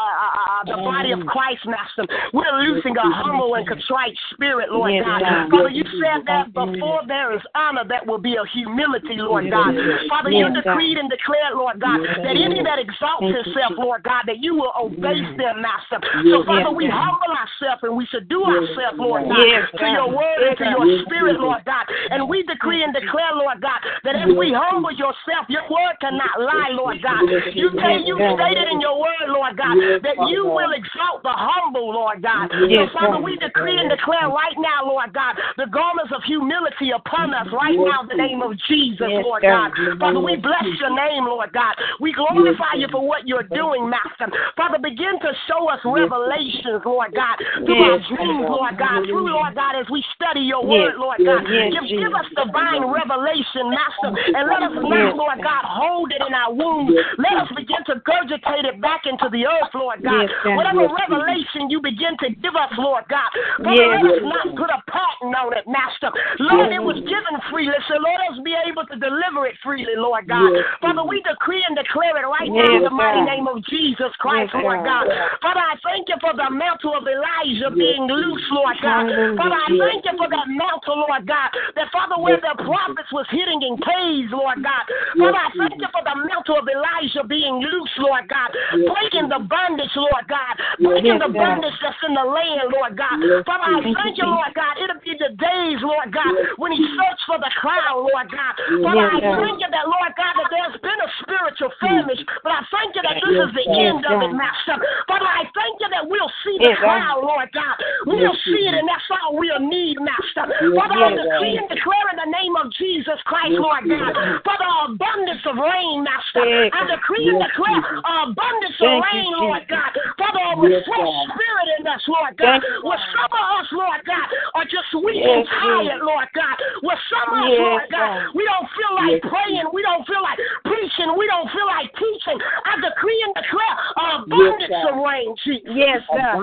body of Christ, Master. We're loosing a humble and contrite spirit, Lord God. Father, you said that before there is honor, that will be a humility, Lord God. Father, you decreed and declared, Lord God, that any that exalts himself, Lord God, that you will obey them, Master. So, Father, we humble ourselves and we subdue ourselves, Lord God, to your word and to your spirit, Lord God. And we decree and declare, Lord God, that if we humble yourself, your word cannot lie, Lord God. You stated in your word, Lord God, that you will exalt the humble, Lord God. So, Father, we decree and declare right now, Lord God, the garments of humility upon us right now in the name of Jesus, Lord God. Father, we bless your name, Lord God. We glorify you for what you're doing, Master. Father, begin to show us revelations, Lord God, through our dreams, Lord God, through, Lord God, as we study your word, Lord God. Give us divine revelation, Master, and let us not, Lord God, hold it in our wounds. Let us begin to regurgitate it back into the earth, Lord God. Whatever revelation you begin to give us, Lord God, let us not put a patent on it, Master. Lord, it was given freely, so let us be able to deliver it freely, Lord God. Father, we decree and declare it right now in the mighty name of Jesus Christ, Lord God. Father, I thank you for the mantle of Elijah being loose, Lord God. Father, I thank you for that mantle, Lord God, that, Father, where the prophets was hitting in caves, Lord God. Father, I thank you for the mantle of Elijah being loose, Lord God, breaking the bondage, Lord God, breaking the bondage that's in the land, Lord God. Father, I thank you, Lord God. It'll be the days, Lord God, when he searched for the cloud, Lord God. Father, I thank you that, Lord God, that there's been a spiritual famine, but I thank you that this is the end of it, Master. Father, I thank you that we'll see the cloud, Lord God. We'll see it, and that's all we'll need, Master. Father, I decree and declare in the name of Jesus Christ, Lord God, for the abundance of rain, Master. I decree and declare abundance of rain, Lord God. Father, a refreshed spirit in us, Lord God. Where some of us, Lord God, are just weak and tired, Lord God. Where some of us, Lord God, we don't feel like praying. We don't feel like preaching. We don't feel like teaching. I decree and declare abundance of rain, Jesus. Yes, sir.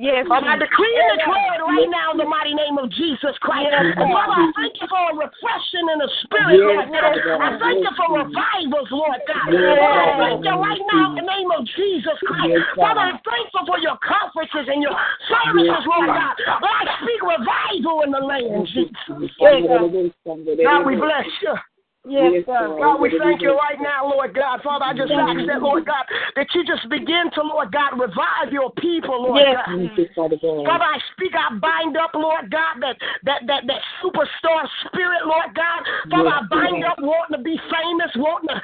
Yes, Lord, I decree and declare it right now in the mighty name of Jesus Christ. Yes, Father, I thank you for a refreshing in the spirit, yes, Lord God. I thank you for revivals, Lord God. Yes, Father, I thank you right now in the name of Jesus Christ. Yes, Father, I'm thankful for your conferences and your services, yes, Lord God. Lord, I speak revival in the land, Jesus. Yes, God, we bless you. Yes, God, we thank you right now, Lord God. Father, I just ask that, Lord God, that you just begin to, Lord God, revive your people, Lord God. Father, I speak, I bind up, Lord God, that superstar spirit, Lord God. Father, I bind up wanting to be famous, wanting to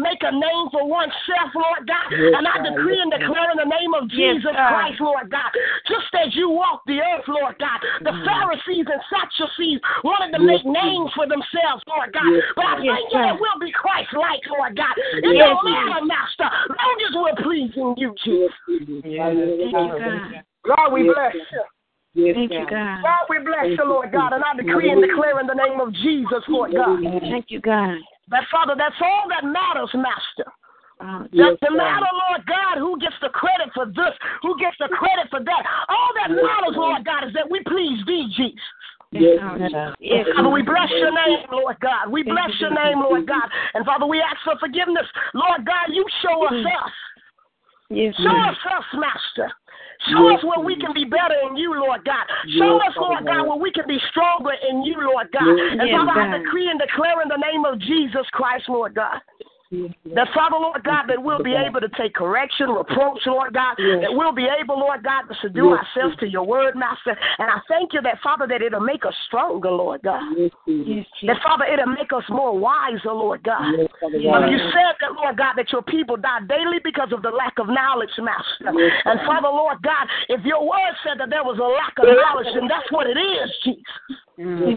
make a name for oneself, Lord God. And I decree and declare in the name of Jesus Christ, Lord God, just as you walk the earth, Lord God, the Pharisees and Sadducees wanted to make names for themselves, Lord God. Yes, but I thank you that we'll be Christ-like, Lord God. It don't matter, Master. Long as we're pleasing you, Jesus. Yes, thank you, God. God, we bless you. Yes, thank you, God. God, we bless you, Lord God. And I decree and declare in the name of Jesus, Lord God. Thank you, God. But, Father, that's all that matters, Master. Doesn't matter, Lord God, who gets the credit for this, who gets the credit for that. All that matters, Lord God, is that we please thee, Jesus. Yes, yes, Father, we bless your name, Lord God. We bless your name, Lord God. And, Father, we ask for forgiveness. Lord God, you show us us. Yes, show us us, Master. Show us where we can be better in you, Lord God. Show us, Lord God, where we can be stronger in you, Lord God. And, Father, I decree and declare in the name of Jesus Christ, Lord God, that, Father, Lord God, that we'll be able to take correction, reproach, Lord God, that we'll be able, Lord God, to subdue ourselves to your word, Master. And I thank you that, Father, that it'll make us stronger, Lord God. That, Father, it'll make us more wiser, Lord God. Father, you said that, Lord God, that your people die daily because of the lack of knowledge, Master. And, Father, Lord God, if your word said that there was a lack of knowledge, then that's what it is, Jesus. And,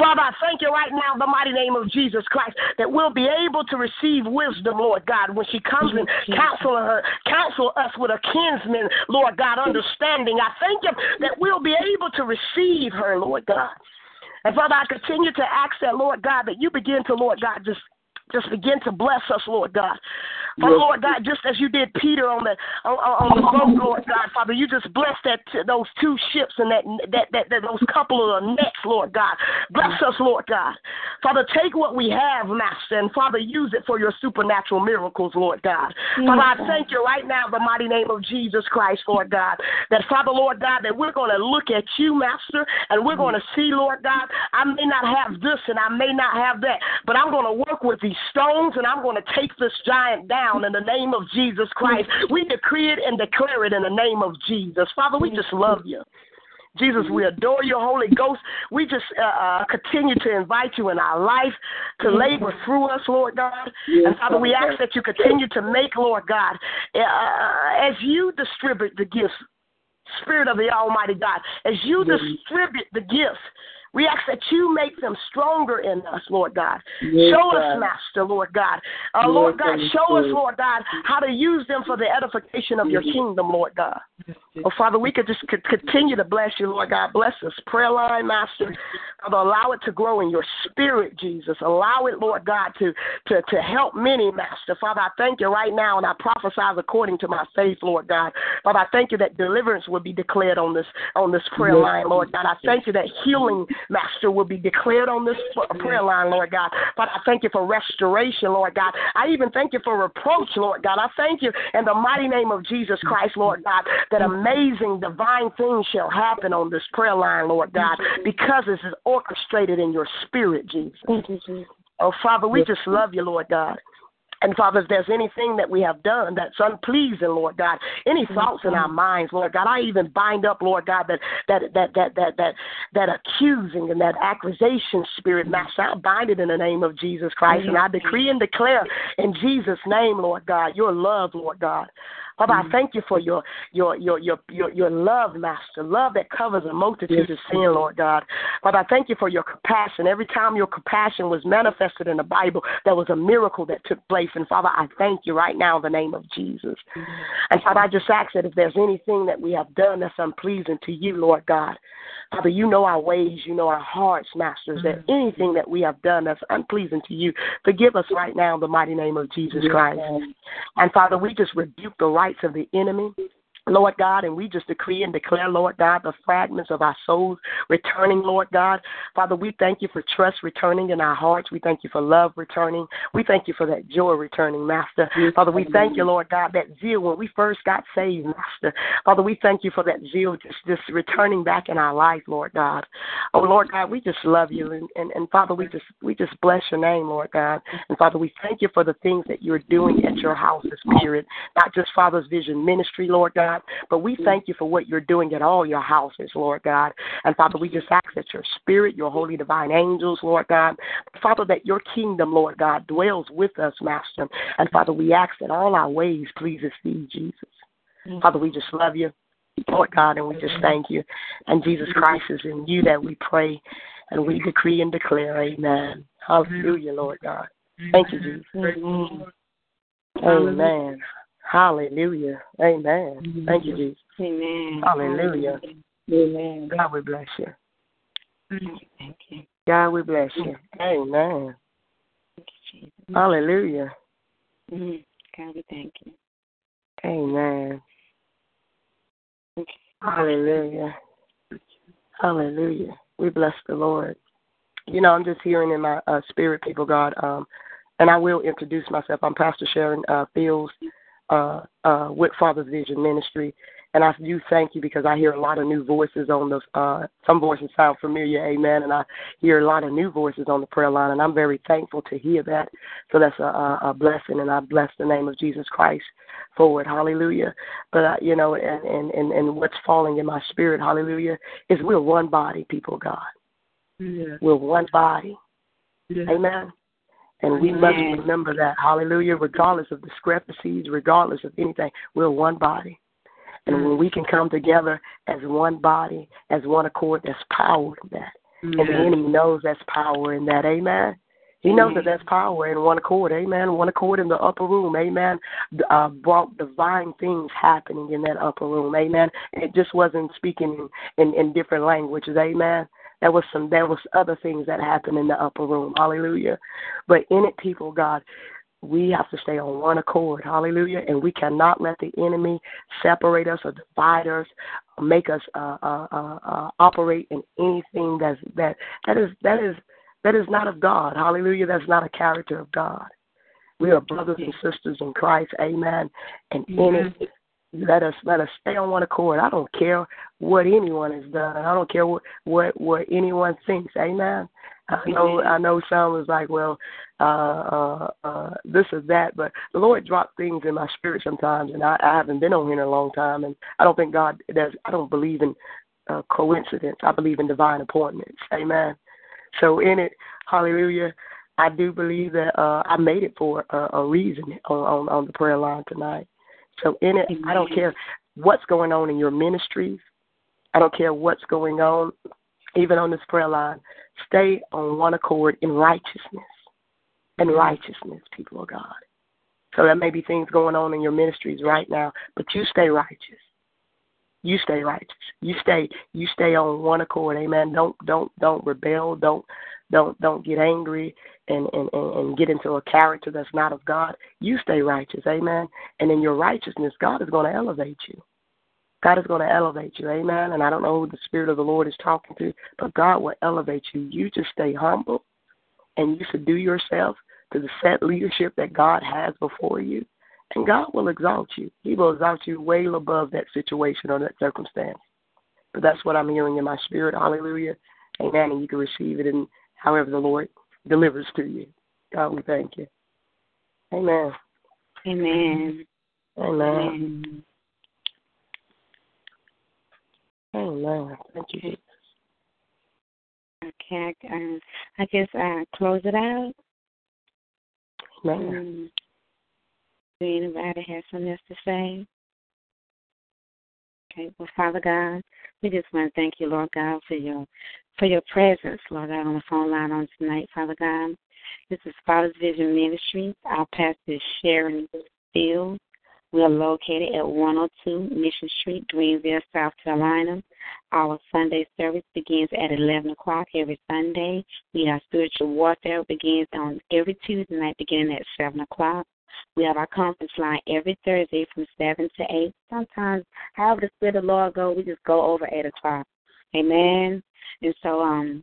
Father, I thank you right now in the mighty name of Jesus Christ that we'll be able to receive wisdom, Lord God, when she comes and counsel us with a kinsman, Lord God, understanding. I thank you that we'll be able to receive her, Lord God. And, Father, I continue to ask that, Lord God, that you begin to, Lord God, just begin to bless us, Lord God. Father, Lord God, just as you did Peter on the boat, Lord God, Father, you just blessed those two ships and that those couple of nets, Lord God. Bless us, Lord God. Father, take what we have, Master, and, Father, use it for your supernatural miracles, Lord God. Father, I thank you right now in the mighty name of Jesus Christ, Lord God, that, Father, Lord God, that we're going to look at you, Master, and we're going to see, Lord God, I may not have this and I may not have that, but I'm going to work with these stones and I'm going to take this giant down in the name of Jesus Christ. We decree it and declare it in the name of Jesus. Father, we just love you. Jesus, we adore your Holy Ghost. We just continue to invite you in our life to labor through us, Lord God. And, Father, we ask that you continue to make, Lord God, as you distribute the gifts, Spirit of the Almighty God, as you distribute the gifts, we ask that you make them stronger in us, Lord God. Yes, show us, Master, Lord God. Lord God, show us, Lord God, how to use them for the edification of your kingdom, Lord God. Oh, Father, we could just continue to bless you, Lord God. Bless us. Prayer line, Master. Father, allow it to grow in your spirit, Jesus. Allow it, Lord God, to help many, Master. Father, I thank you right now, and I prophesy according to my faith, Lord God. Father, I thank you that deliverance will be declared on this prayer line, Lord God. I thank you that healing, Master, will be declared on this prayer line, Lord God. Father, I thank you for restoration, Lord God. I even thank you for reproach, Lord God. I thank you in the mighty name of Jesus Christ, Lord God, that amazing divine things shall happen on this prayer line, Lord God, because this is orchestrated in your spirit, Jesus. Oh, Father, we just love you, Lord God. And, Father, if there's anything that we have done that's unpleasing, Lord God, any thoughts in our minds, Lord God, I even bind up, Lord God, that accusing and that accusation spirit, Master, I bind it in the name of Jesus Christ. And I decree and declare in Jesus' name, Lord God, your love, Lord God. Father, I thank you for your love, Master, love that covers a multitude of sin, Lord God. Father, I thank you for your compassion. Every time your compassion was manifested in the Bible, there was a miracle that took place. And, Father, I thank you right now in the name of Jesus. And, Father, I just ask that if there's anything that we have done that's unpleasing to you, Lord God, Father, you know our ways, you know our hearts, Master. Is there anything that we have done that's unpleasing to you? Forgive us right now in the mighty name of Jesus Christ. And, Father, we just rebuke the right of the enemy. Lord God, and we just decree and declare, Lord God, the fragments of our souls returning, Lord God. Father, we thank you for trust returning in our hearts. We thank you for love returning. We thank you for that joy returning, Master. Father, we thank you, Lord God, that zeal when we first got saved, Master. Father, we thank you for that zeal just returning back in our life, Lord God. Oh, Lord God, we just love you. And Father, we just bless your name, Lord God. And Father, we thank you for the things that you're doing at your house this period, not just Father's Vision Ministry, Lord God, but we thank you for what you're doing at all your houses, Lord God. And Father, we just ask that your spirit, your holy divine angels, Lord God, Father, that your kingdom, Lord God, dwells with us, Master. And Father, we ask that all our ways pleases thee, Jesus. Mm-hmm. Father, we just love you, Lord God, and we just thank you. And Jesus Christ is in you that we pray and we decree and declare, amen. Hallelujah, Lord God. Thank you, Jesus. Mm-hmm. Amen. Hallelujah. Amen. Mm-hmm. Thank you, Jesus. Amen. Hallelujah. Amen. God, we bless you. Thank you. God, we bless you. Amen. Thank you, Jesus. Hallelujah. Mm-hmm. God, we thank you. Amen. Thank you. Hallelujah. Hallelujah. We bless the Lord. You know, I'm just hearing in my spirit, people, God, and I will introduce myself. I'm Pastor Sharon Fields with Father's Vision Ministry. And I do thank you because I hear a lot of new voices on the, some voices sound familiar, amen, and I hear a lot of new voices on the prayer line, and I'm very thankful to hear that. So that's a blessing, and I bless the name of Jesus Christ for it, hallelujah. But, you know, and what's falling in my spirit, hallelujah, is we're one body, people, God. Yeah. We're one body, yeah. Amen. And we must remember that, hallelujah, regardless of discrepancies, regardless of anything, we're one body. And when we can come together as one body, as one accord, there's power in that. Mm-hmm. And the enemy knows there's power in that, amen? He knows that there's power in one accord, amen? One accord in the upper room, amen? Brought divine things happening in that upper room, amen? And it just wasn't speaking in different languages, amen? There was other things that happened in the upper room, hallelujah. But in it, people, God, we have to stay on one accord, hallelujah, and we cannot let the enemy separate us or divide us, or make us operate in anything that is not of God, hallelujah. That's not a character of God. We are brothers and sisters in Christ, amen. And in it, let us stay on one accord. I don't care what anyone has done. I don't care what anyone thinks, amen. I know some was like, well, this or that, but the Lord dropped things in my spirit sometimes, and I haven't been on here in a long time, and I don't think God does. I don't believe in coincidence. I believe in divine appointments, amen. So in it, hallelujah, I do believe that I made it for a reason on the prayer line tonight. So in it, I don't care what's going on in your ministries. I don't care what's going on even on this prayer line. Stay on one accord in righteousness. And righteousness, people of God. So there may be things going on in your ministries right now, but you stay righteous. You stay righteous. You stay on one accord, amen. Don't rebel, don't get angry and get into a character that's not of God. You stay righteous, amen. And in your righteousness, God is going to elevate you. God is going to elevate you, amen. And I don't know who the Spirit of the Lord is talking to, but God will elevate you. You just stay humble, and you subdue yourself to the set leadership that God has before you. And God will exalt you. He will exalt you way above that situation or that circumstance. But that's what I'm hearing in my spirit, hallelujah. Amen. And you can receive it in however the Lord delivers to you. God, we thank you. Amen. Amen. Amen. Amen. Thank you, Jesus. Okay, I guess I close it out. Amen. Do anybody have something else to say? Okay, well, Father God, we just want to thank you, Lord God, for your presence, Lord God, on the phone line on tonight, Father God. This is Father's Vision Ministries. Our pastor is Sharon Fields. We are located at 102 Mission Street, Greenville, South Carolina. Our Sunday service begins at 11 o'clock every Sunday. We have spiritual warfare begins on every Tuesday night beginning at 7 o'clock. We have our conference line every Thursday from 7 to 8. Sometimes, however the Spirit of the Lord goes, we just go over 8 o'clock. Amen. And so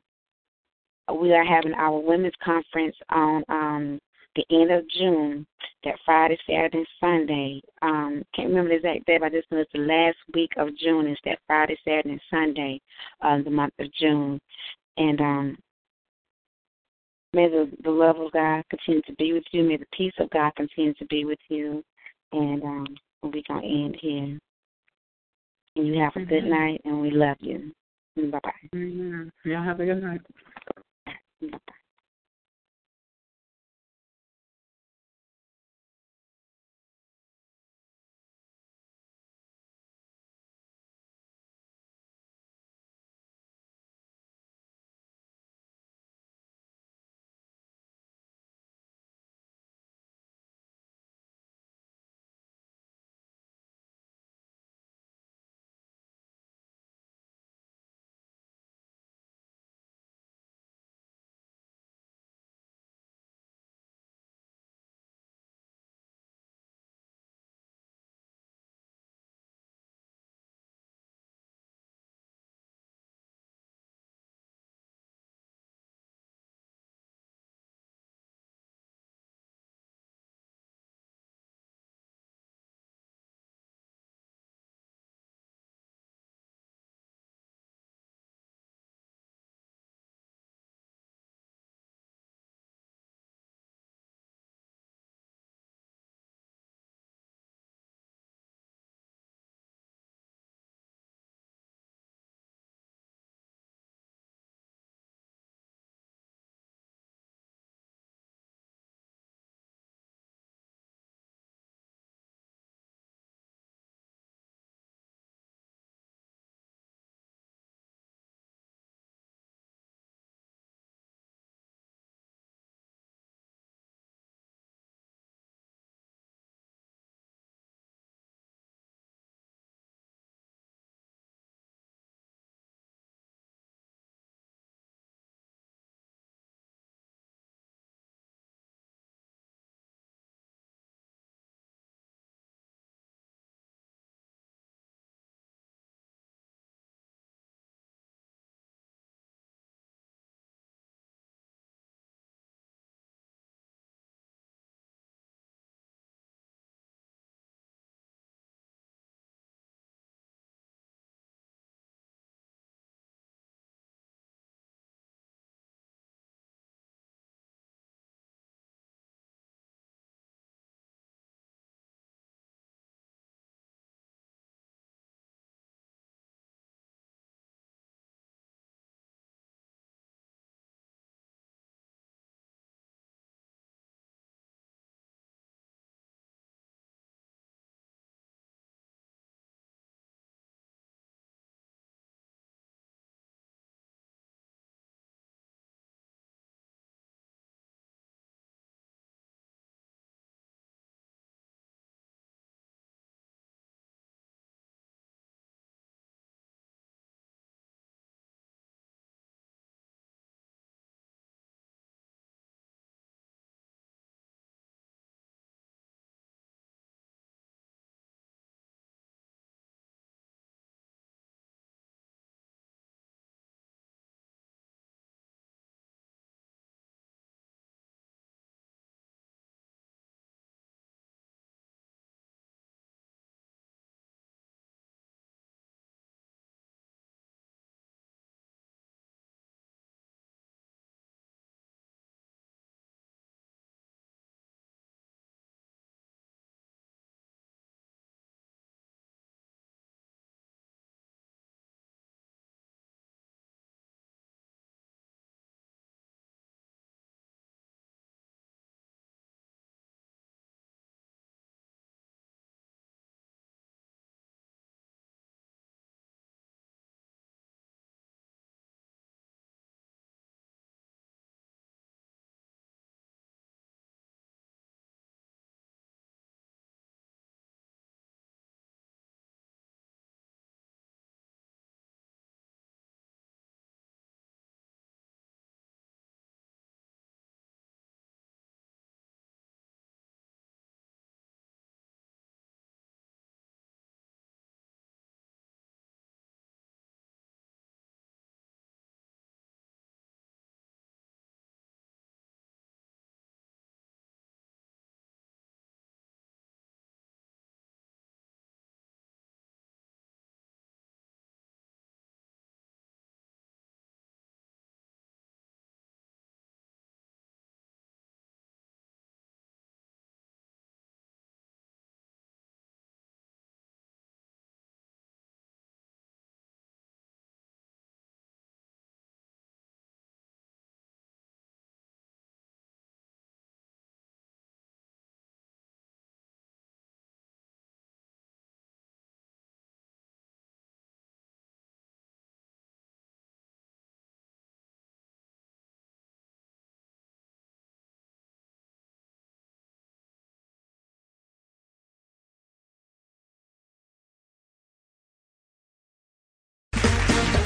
we are having our women's conference on the end of June, that Friday, Saturday, and Sunday. Can't remember the exact day, but I just know it's the last week of June. It's that Friday, Saturday, and Sunday of the month of June. And may the love of God continue to be with you. May the peace of God continue to be with you. And we're going to end here. And you have a good night, and we love you. Bye-bye. Amen. Y'all have a good night. Bye-bye.